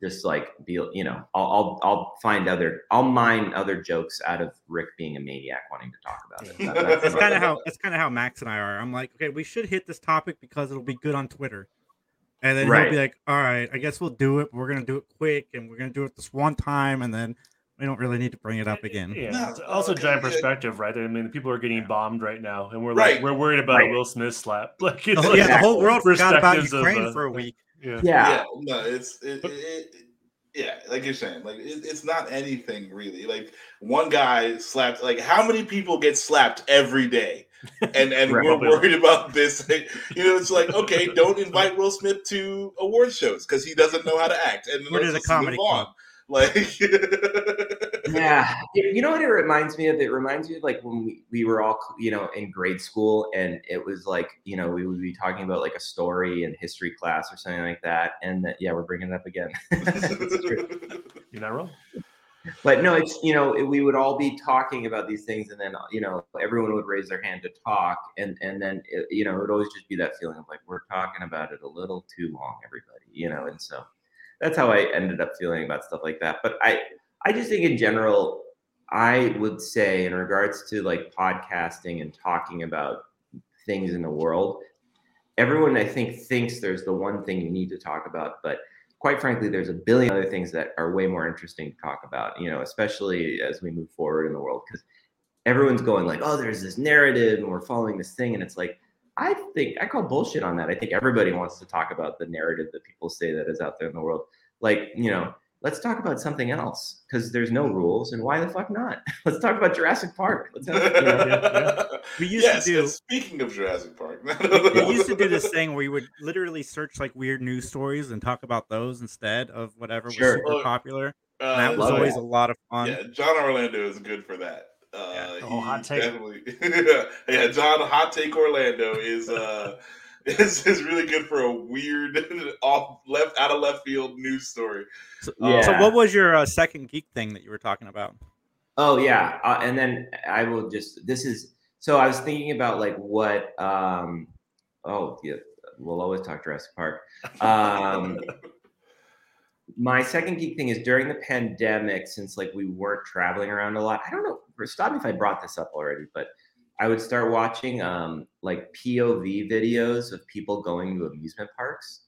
just like, be, you know, I'll, I'll, I'll find other, I'll mine other jokes out of Rick being a maniac wanting to talk about it. That, that's that's kind of how, that's kind of how Max and I are. I'm like, okay, we should hit this topic because it'll be good on Twitter. And then right. He'll be like, all right, I guess we'll do it. We're going to do it quick. And we're going to do it this one time. And then we don't really need to bring it up again. Yeah. No, it's also giant perspective, right? I mean, the people are getting yeah. bombed right now. And we're like, right. we're worried about right. Will Smith's slap. Like, it's oh, yeah, like, the whole world forgot about Ukraine a, for a week. Yeah. yeah, yeah, no, it's it, it, it, yeah, like you're saying, like it, it's not anything really. Like one guy slapped. Like how many people get slapped every day, and and we're worried about this. Like, you know, it's like okay, don't invite Will Smith to award shows because he doesn't know how to act. And where does a comedy move on? Like, yeah, you know what it reminds me of? It reminds me of like when we, we were all, you know, in grade school, and it was like, you know, we would be talking about like a story in history class or something like that. And that, yeah, we're bringing it up again. You're not wrong. But no, it's, you know, we would all be talking about these things, and then, you know, everyone would raise their hand to talk. And, and then, it, you know, it would always just be that feeling of like, we're talking about it a little too long, everybody, you know, and so. That's how I ended up feeling about stuff like that. But I, I just think in general, I would say in regards to like podcasting and talking about things in the world, everyone I think thinks there's the one thing you need to talk about. But quite frankly, there's a billion other things that are way more interesting to talk about, you know, especially as we move forward in the world, because everyone's going like, oh, there's this narrative and we're following this thing. And it's like, I think I call bullshit on that. I think everybody wants to talk about the narrative that people say that is out there in the world. Like, you know, let's talk about something else because there's no rules, and why the fuck not? Let's talk about Jurassic Park. Let's have, you know, yeah. We used yes, to do. Speaking of Jurassic Park, we used to do this thing where you would literally search like weird news stories and talk about those instead of whatever was sure. super popular. Uh, and that was always that. a lot of fun. Yeah, John Orlando is good for that. Uh, yeah, oh, hot take. yeah, John Hot Take Orlando is uh, is is really good for a weird off left out of left field news story. So, yeah. um, so what was your uh, second geek thing that you were talking about? Oh yeah, uh, and then I will just this is so I was thinking about like what um oh yeah we'll always talk Jurassic Park. Um, my second geek thing is during the pandemic, since like we weren't traveling around a lot. I don't know. Stop me if I brought this up already, but I would start watching um, like P O V videos of people going to amusement parks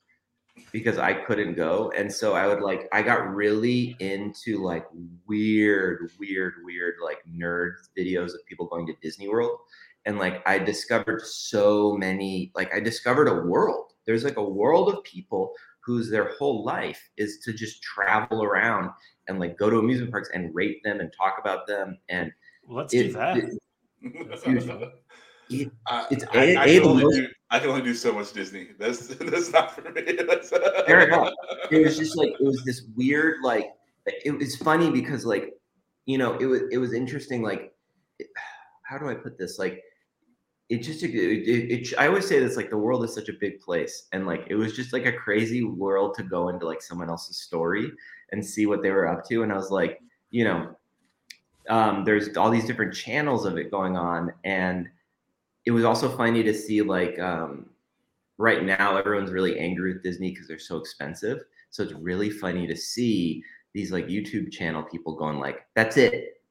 because I couldn't go. And so I would like, I got really into like weird, weird, weird, like nerd videos of people going to Disney World. And like, I discovered so many, like I discovered a world. There's like a world of people whose their whole life is to just travel around and like go to amusement parks and rate them and talk about them. And let's it, do that. It, it, it, I, it's I, a, I, can a, do, I can only do so much Disney. That's that's not for me. Fair enough. It was just like it was this weird like it was funny because like you know it was it was interesting like how do I put this like. It just, it, it, it, I always say this, like the world is such a big place. And like, it was just like a crazy world to go into like someone else's story and see what they were up to. And I was like, you know, um, there's all these different channels of it going on. And it was also funny to see like, um, right now, everyone's really angry with Disney because they're so expensive. So it's really funny to see these like YouTube channel people going like, that's it.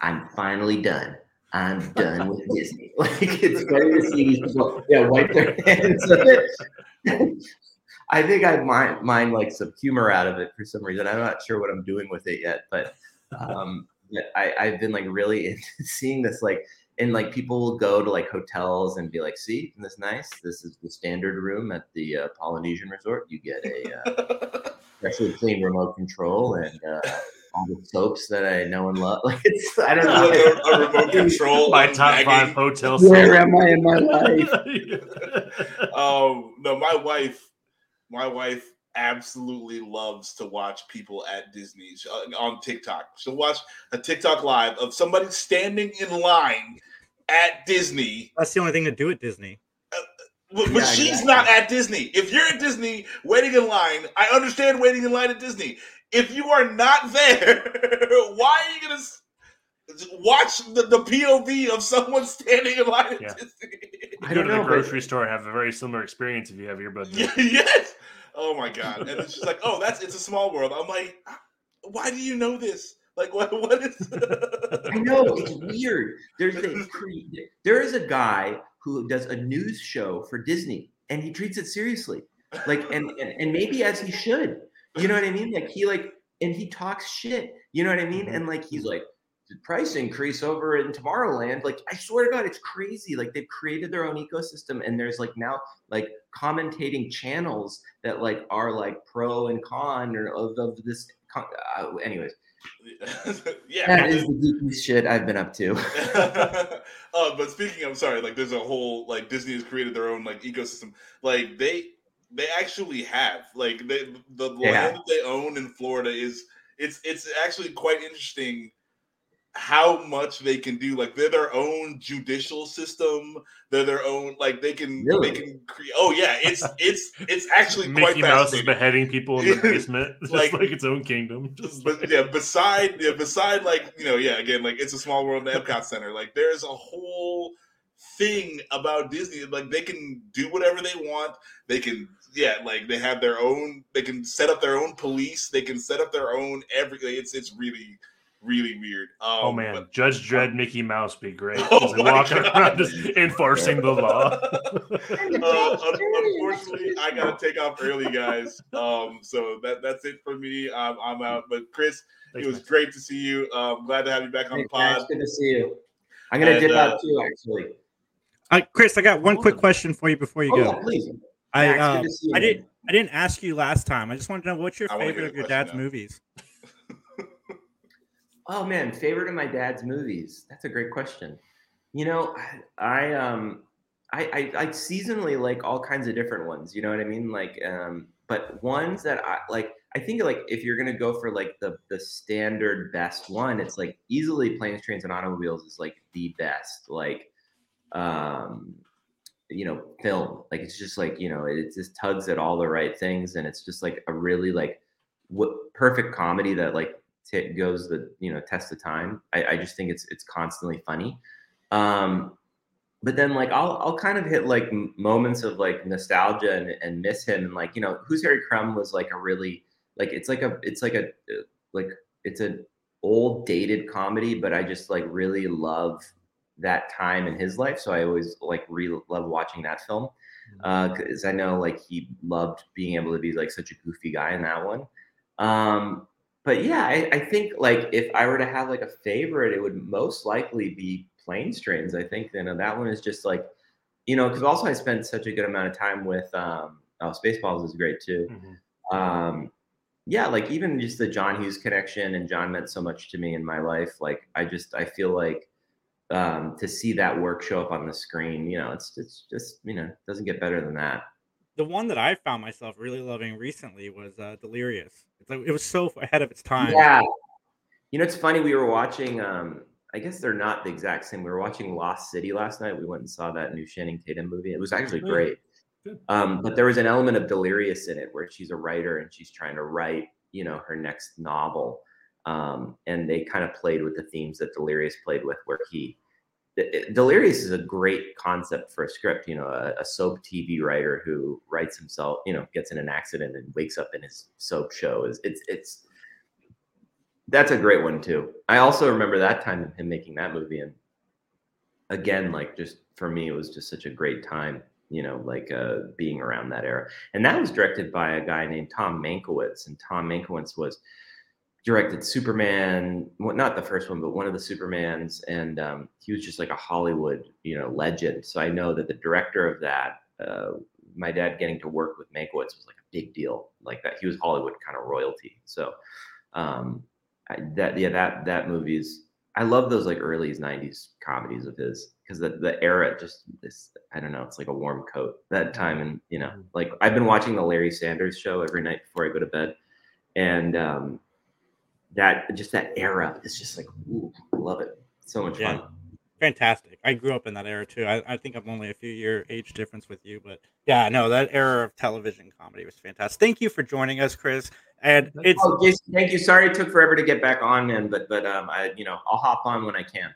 I'm finally done. I'm done with Disney. Like it's funny to see these people, yeah, wipe their hands of it. I think I mind, mind like some humor out of it for some reason. I'm not sure what I'm doing with it yet, but um, I, I've been like really into seeing this like And like people will go to like hotels and be like, see, isn't this nice? This is the standard room at the uh, Polynesian resort. You get a uh, freshly clean remote control and uh, all the soaps that I know and love. Like it's, I don't know. Like a, a remote control. My top nagging. Five hotel. Where am I in my life? um, no, my wife, my wife absolutely loves to watch people at Disney on TikTok. She'll watch a TikTok live of somebody standing in line at Disney. That's the only thing to do at Disney. Uh, but yeah, she's yeah, yeah. not at Disney. If you're at Disney waiting in line, I understand waiting in line at Disney. If you are not there, why are you going to watch the, the P O V of someone standing in line at yeah. Disney? I you go to the grocery store and have a very similar experience if you have earbuds. Yes. Oh my God. And it's just like, oh, that's, it's a small world. I'm like, why do you know this? Like, what? what is I know, it's weird. There's a, there is a guy who does a news show for Disney and he treats it seriously. Like, and, and, and maybe as he should, you know what I mean? Like he like, and he talks shit, you know what I mean? And like, he's like, the price increase over in Tomorrowland. Like, I swear to God, it's crazy. Like, they've created their own ecosystem, and there's like now like commentating channels that like are like pro and con or of, of this. Con- uh, anyways, yeah, that is the geeky shit I've been up to. uh, but speaking, I'm sorry. Like, there's a whole like Disney has created their own like ecosystem. Like they they actually have like they, the land yeah. that they own in Florida is it's it's actually quite interesting. How much they can do, like they're their own judicial system. They're their own, like they can, really? they can create. Oh yeah, it's it's it's actually quite fascinating. Mickey Mouse is beheading people in the basement, just like, like its own kingdom. Just but like. yeah, beside yeah, beside like you know yeah, again like It's a Small World in the Epcot Center. Like there's a whole thing about Disney. Like they can do whatever they want. They can yeah, like they have their own. They can set up their own police. They can set up their own everything. It's it's really. Really weird. Um, oh man, but, Judge Dredd, um, Mickey Mouse be great. Oh walking God. around just enforcing the law. uh, unfortunately, I gotta take off early, guys. Um, so that that's it for me. I'm, I'm out. But Chris, Thanks, it was man. great to see you. Uh, I'm glad to have you back on Thanks, the pod. It's good to see you. I'm gonna and, dip uh, out too, actually. Uh, Chris, I got one quick question for you before you oh, go. Yeah, please. I yeah, um, I didn't I didn't ask you last time. I just wanted to know what's your I favorite of your dad's now. movies. Oh man, favorite of my dad's movies. That's a great question. You know, I, I um, I, I, I seasonally like all kinds of different ones. You know what I mean? Like, um, but ones that I like. I think like if you're gonna go for like the the standard best one, it's like easily Planes, Trains, and Automobiles is like the best. Like, um, you know, film. Like it's just like you know, it just tugs at all the right things, and it's just like a really like w- perfect comedy that like. It goes the you know test of time. I, I just think it's it's constantly funny, um, but then like I'll I'll kind of hit like moments of like nostalgia and, and miss him and like you know Who's Harry Crumb was like a really like it's like a it's like a like it's an old dated comedy, but I just like really love that time in his life, so I always like re love watching that film because uh, I know like he loved being able to be like such a goofy guy in that one. Um, But yeah, I, I think like if I were to have like a favorite, it would most likely be Planes, Trains. I think you know, that one is just like, you know, because also I spent such a good amount of time with um, oh, Spaceballs is great too. Mm-hmm. Um, yeah, like even just the John Hughes connection, and John meant so much to me in my life. Like I just I feel like um, to see that work show up on the screen, you know, it's it's just you know doesn't get better than that. The one that I found myself really loving recently was uh, Delirious. It's like, it was so ahead of its time. Yeah. You know, it's funny. We were watching, um, I guess they're not the exact same. We were watching Lost City last night. We went and saw that new Channing Tatum movie. It was actually great. Um, but there was an element of Delirious in it where she's a writer and she's trying to write, you know, her next novel. Um, and they kind of played with the themes that Delirious played with where he, Delirious is a great concept for a script, you know, a, a soap T V writer who writes himself, you know, gets in an accident and wakes up in his soap show. Is it's, it's, that's a great one too. I also remember that time of him making that movie. And again, like just for me, it was just such a great time, you know, like uh, being around that era. And that was directed by a guy named Tom Mankiewicz, and Tom Mankiewicz was directed Superman, well, not the first one, but one of the Supermans. And um, he was just like a Hollywood, you know, legend. So I know that the director of that, uh, my dad getting to work with Mankiewicz was like a big deal, like that. He was Hollywood kind of royalty. So um, I, that, yeah, that, that movie's, I love those like early nineties comedies of his, because the, the era just this, I don't know, it's like a warm coat that time. And, you know, like I've been watching the Larry Sanders Show every night before I go to bed. And um, that just that era is just like, ooh, I love it. It's so much yeah. fun. Fantastic. I grew up in that era too. I, I think I'm only a few year age difference with you, but yeah, no, that era of television comedy was fantastic. Thank you for joining us, Chris. And it's oh, Jason, thank you. Sorry it took forever to get back on, man, but but um, I you know I'll hop on when I can.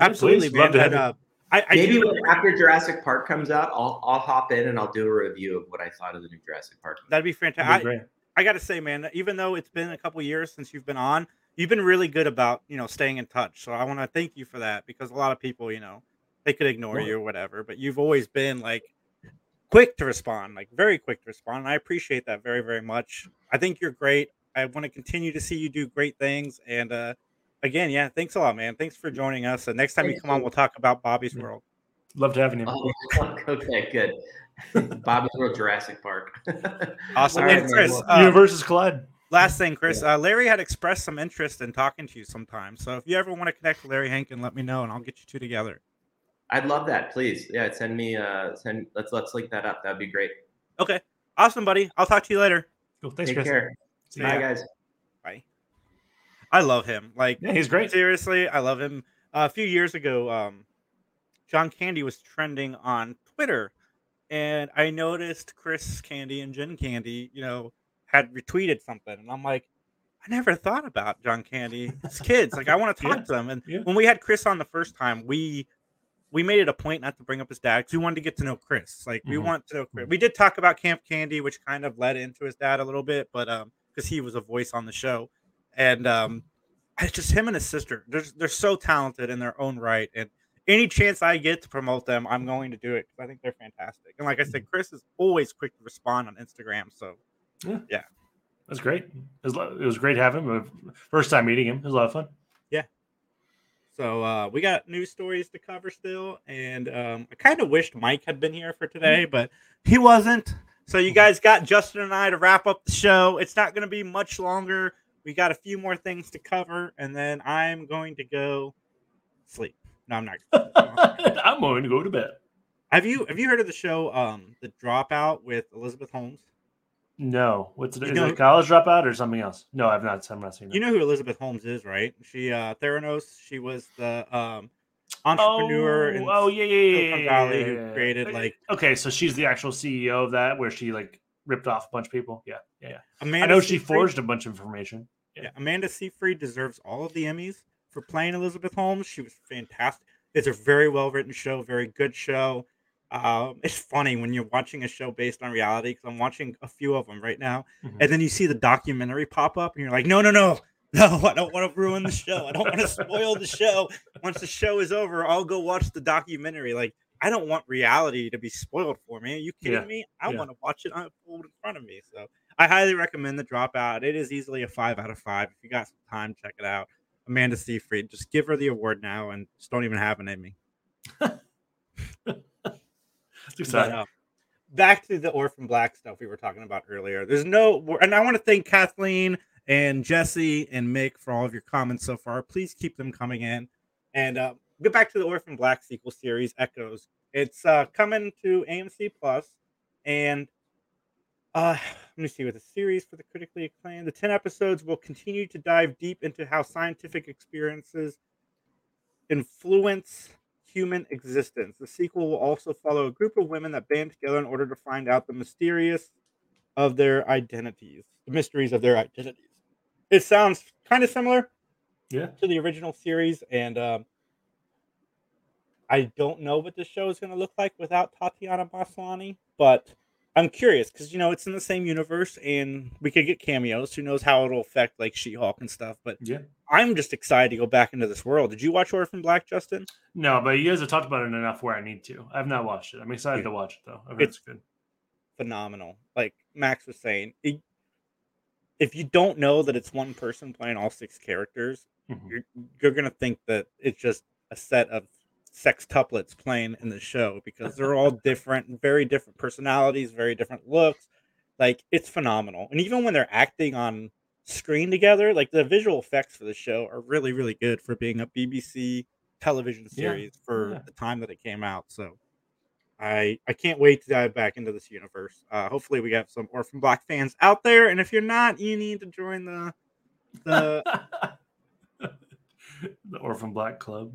Absolutely, man. Love and, uh, I, I maybe do, when, after Jurassic Park comes out, I'll I'll hop in and I'll do a review of what I thought of the new Jurassic Park. That'd be fantastic. That'd be great. I, I got to say, man, even though it's been a couple years since you've been on, you've been really good about, you know, staying in touch. So I want to thank you for that, because a lot of people, you know, they could ignore yeah. you or whatever, but you've always been like quick to respond, like very quick to respond. And I appreciate that very, very much. I think you're great. I want to continue to see you do great things. And uh, again, yeah, thanks a lot, man. Thanks for joining us. And next time you come on, we'll talk about Bobby's World. Love to have you. Oh, okay, good. Bobby's World, Jurassic Park. Awesome. And Chris, uh, Universes Collide. Last thing, Chris, yeah. uh, Larry had expressed some interest in talking to you sometime. So if you ever want to connect with Larry Hankin, let me know and I'll get you two together. I'd love that. Please. Yeah. Send me, uh, send, let's, let's link that up. That'd be great. Okay. Awesome, buddy. I'll talk to you later. Cool. Thanks, Take Chris. Care. See Bye, ya. guys. Bye. I love him. Like, yeah, he's great. Seriously. I love him. Uh, a few years ago, um, John Candy was trending on Twitter, and I noticed Chris Candy and Jen Candy, you know, had retweeted something, and I'm like, I never thought about John Candy's kids. Like, I want to talk yeah. to them. And yeah. when we had Chris on the first time, we we made it a point not to bring up his dad, because we wanted to get to know Chris. Like, mm-hmm. we want to know Chris. We did talk about Camp Candy, which kind of led into his dad a little bit, but um, because he was a voice on the show, and um, it's just him and his sister. They're they're so talented in their own right, and any chance I get to promote them, I'm going to do it, because I think they're fantastic. And like I said, Chris is always quick to respond on Instagram, so. Yeah, yeah, that's great. It was, it was great having him. First time meeting him, it was a lot of fun. Yeah. So uh, we got news stories to cover still, and um, I kind of wished Mike had been here for today, but he wasn't. So you guys got Justin and I to wrap up the show. It's not going to be much longer. We got a few more things to cover, and then I'm going to go sleep. No, I'm not. I'm going to go to bed. Have you Have you heard of the show um, The Dropout with Elizabeth Holmes? No, what's it? You is know, it a college dropout or something else? No, I've not. I'm not seen it. You know who Elizabeth Holmes is, right? She, uh, Theranos. She was the um, entrepreneur. Oh, in oh yeah, yeah, yeah, yeah, Valley yeah, yeah, yeah. Who created like. Okay, so she's the actual C E O of that, where she like ripped off a bunch of people. Yeah, yeah, yeah. Amanda I know Seyfried, she forged a bunch of information. Yeah. yeah, Amanda Seyfried deserves all of the Emmys for playing Elizabeth Holmes. She was fantastic. It's a very well written show, very good show. Um, it's funny when you're watching a show based on reality, because I'm watching a few of them right now, mm-hmm. and then you see the documentary pop up, and you're like, no, no, no, no, I don't want to ruin the show. I don't want to spoil the show. Once the show is over, I'll go watch the documentary. Like, I don't want reality to be spoiled for me. Are you kidding yeah. me? I yeah. want to watch it unfold in front of me. So I highly recommend The Dropout. It is easily a five out of five. If you got some time, check it out. Amanda Seyfried, just give her the award now, and just don't even have an Emmy. But, uh, back to the Orphan Black stuff we were talking about earlier. There's no, and I want to thank Kathleen and Jesse and Mick for all of your comments so far. Please keep them coming in. And uh, get back to the Orphan Black sequel series, Echoes. It's uh, coming to A M C Plus, and uh, let me see, with a series for the critically acclaimed, the ten episodes will continue to dive deep into how scientific experiences influence human existence. The sequel will also follow a group of women that band together in order to find out the mysterious of their identities, the mysteries of their identities. It sounds kind of similar yeah. to the original series, and um, I don't know what this show is going to look like without Tatiana Maslany, but I'm curious, because, you know, it's in the same universe, and we could get cameos. Who knows how it'll affect, like, She-Hulk and stuff, but yeah. I'm just excited to go back into this world. Did you watch Orphan Black, Justin? No, but you guys have talked about it enough where I need to. I've not watched it. I'm excited yeah. to watch it, though. I've heard it's, it's good. Phenomenal. Like Max was saying, it, if you don't know that it's one person playing all six characters, mm-hmm. you're, you're going to think that it's just a set of sextuplets playing in the show, because they're all different, very different personalities, very different looks. Like, it's phenomenal. And even when they're acting on screen together, like, the visual effects for the show are really, really good for being a B B C television series yeah. for yeah. the time that it came out. So I I can't wait to dive back into this universe. Uh, hopefully we have some Orphan Black fans out there. And if you're not, you need to join the the, the Orphan Black Club.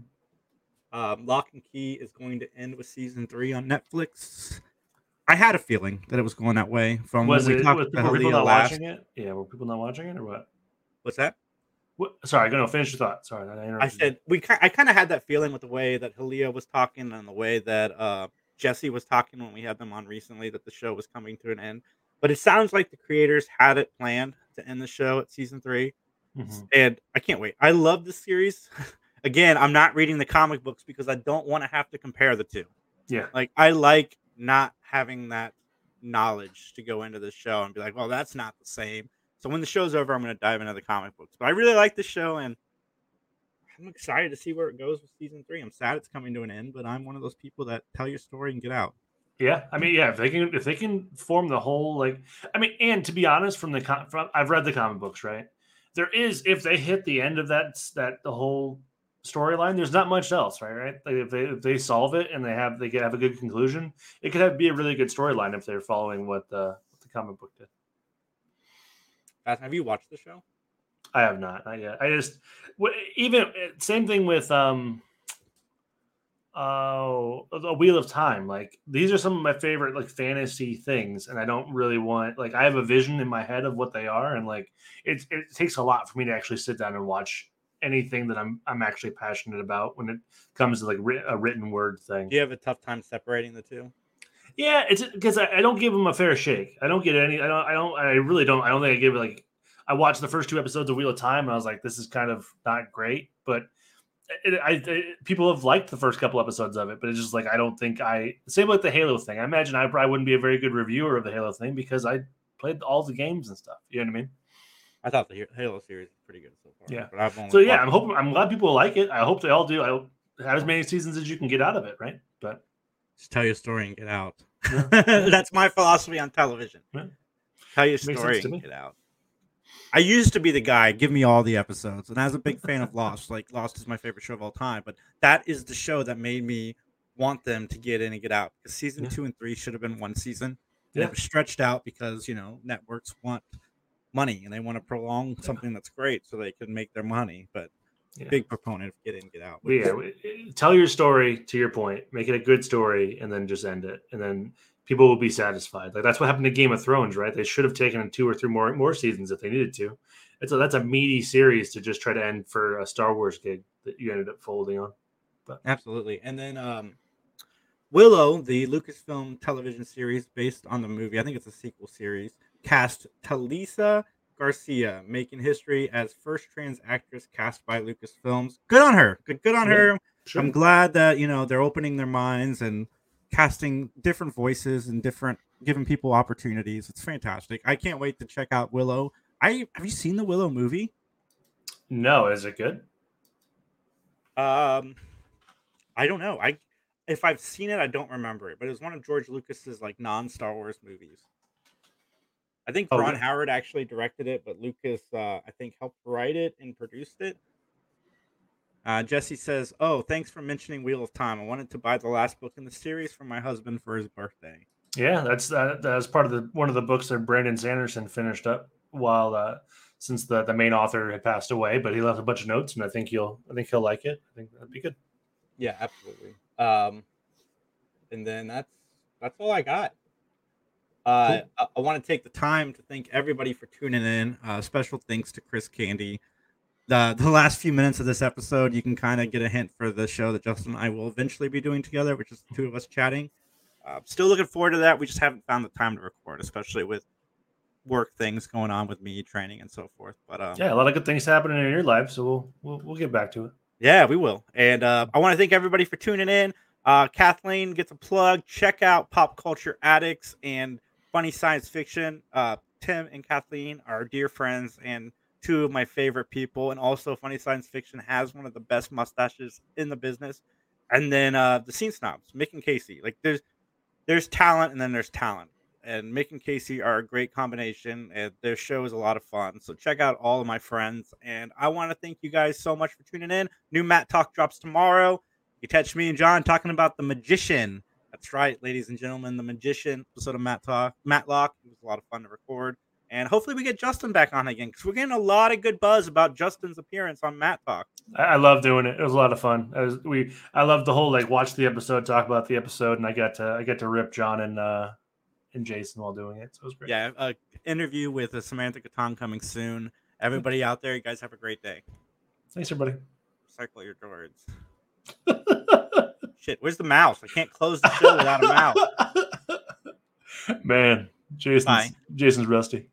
Um, Lock and Key is going to end with season three on Netflix. I had a feeling that it was going that way. From was it? Was people, people not last... watching it? Yeah, were people not watching it or what? What's that? What? Sorry, I'm going to finish your thought. Sorry, I interrupted. I said we. I kind of had that feeling with the way that Halea was talking and the way that uh, Jesse was talking when we had them on recently that the show was coming to an end. But it sounds like the creators had it planned to end the show at season three, mm-hmm. and I can't wait. I love this series. Again, I'm not reading the comic books because I don't want to have to compare the two. Yeah. Like, I like not having that knowledge to go into the show and be like, well, that's not the same. So when the show's over, I'm going to dive into the comic books. But I really like the show, and I'm excited to see where it goes with season three. I'm sad it's coming to an end, but I'm one of those people that tell your story and get out. Yeah, I mean, yeah, if they can if they can form the whole, like, I mean, and to be honest, from the com- from, I've read the comic books, right? There is, if they hit the end of that that the whole storyline, there's not much else, right? Right? Like, if they if they solve it and they have they can have a good conclusion, it could have be a really good storyline if they're following what the what the comic book did. Have you watched the show? I have not, not yet. I just even same thing with um oh uh, a Wheel of Time. Like, these are some of my favorite, like, fantasy things, and I don't really want, like, I have a vision in my head of what they are, and like it it takes a lot for me to actually sit down and watch anything that I'm I'm actually passionate about when it comes to, like, ri- a written word thing. Do you have a tough time separating the two? Yeah, it's because I, I don't give them a fair shake. I don't get any. I don't. I don't. I really don't. I don't think I give it, like, I watched the first two episodes of Wheel of Time and I was like, this is kind of not great. But it, I it, people have liked the first couple episodes of it, but it's just like I don't think I. Same with the Halo thing. I imagine I probably wouldn't be a very good reviewer of the Halo thing because I played all the games and stuff. You know what I mean? I thought the Halo series was pretty good so far. Yeah. But I've only so yeah, I'm hoping. I'm glad people like it. I hope they all do. I have as many seasons as you can get out of it, right? But just tell your story and get out. Yeah. That's my philosophy on television. Yeah. Tell your story and get out. I used to be the guy, give me all the episodes, and I was a big fan of Lost. Like, Lost is my favorite show of all time, but that is the show that made me want them to get in and get out. Because season yeah. two and three should have been one season. Yeah. It was stretched out because, you know, networks want money and they want to prolong something that's great so they can make their money. But yeah. big proponent of get in, get out. Yeah, tell your story, to your point, make it a good story, and then just end it, and then people will be satisfied. Like, that's what happened to Game of Thrones, right? They should have taken two or three more more seasons if they needed to. And so that's a meaty series to just try to end for a Star Wars gig that you ended up folding on. But absolutely. And then um Willow, the Lucasfilm television series based on the movie, I think it's a sequel series, cast Talisa Garcia, making history as first trans actress cast by Lucasfilms. Good on her. Good, good on yeah, her. Sure. I'm glad that, you know, they're opening their minds and casting different voices and different, giving people opportunities. It's fantastic. I can't wait to check out Willow. I have you seen the Willow movie? No, is it good? Um, I don't know. I if I've seen it, I don't remember it. But it was one of George Lucas's, like, non-Star Wars movies. I think Ron oh, yeah. Howard actually directed it, but Lucas, uh, I think, helped write it and produced it. Uh, Jesse says, oh, thanks for mentioning Wheel of Time. I wanted to buy the last book in the series for my husband for his birthday. Yeah, that's uh, that's part of the one of the books that Brandon Sanderson finished up while uh, since the, the main author had passed away, but he left a bunch of notes, and I think he'll I think he'll like it. I think that'd be good. Yeah, absolutely. Um, and then that's that's all I got. Uh, cool. I, I want to take the time to thank everybody for tuning in. Uh, special thanks to Chris Candy. The, the last few minutes of this episode, you can kind of get a hint for the show that Justin and I will eventually be doing together, which is the two of us chatting. Uh, still looking forward to that. We just haven't found the time to record, especially with work things going on with me, training, and so forth. But um, yeah, a lot of good things happening in your life, so we'll we'll, we'll get back to it. Yeah, we will. And uh, I want to thank everybody for tuning in. Uh, Kathleen gets a plug. Check out Pop Culture Addicts and Funny Science Fiction. Uh, Tim and Kathleen are dear friends and two of my favorite people. And also Funny Science Fiction has one of the best mustaches in the business. And then uh, the Scene Snobs, Mick and Casey. Like there's there's talent and then there's talent. And Mick and Casey are a great combination, and their show is a lot of fun. So check out all of my friends. And I want to thank you guys so much for tuning in. New Matt Talk drops tomorrow. You catch me and John talking about The Magician. That's right, ladies and gentlemen, The Magician episode of Matt Talk. Matt Talk. It was a lot of fun to record. And hopefully we get Justin back on again, because we're getting a lot of good buzz about Justin's appearance on Matt Talk. I love doing it. It was a lot of fun. I was, we I love the whole like watch the episode, talk about the episode, and I got to I got to rip John and uh, and Jason while doing it. So it was great. Yeah, an interview with uh, Samantha Catan coming soon. Everybody out there, you guys have a great day. Thanks, everybody. Recycle your droids. Shit, where's the mouse? I can't close the show without a mouse. Man, Jason's, Jason's rusty.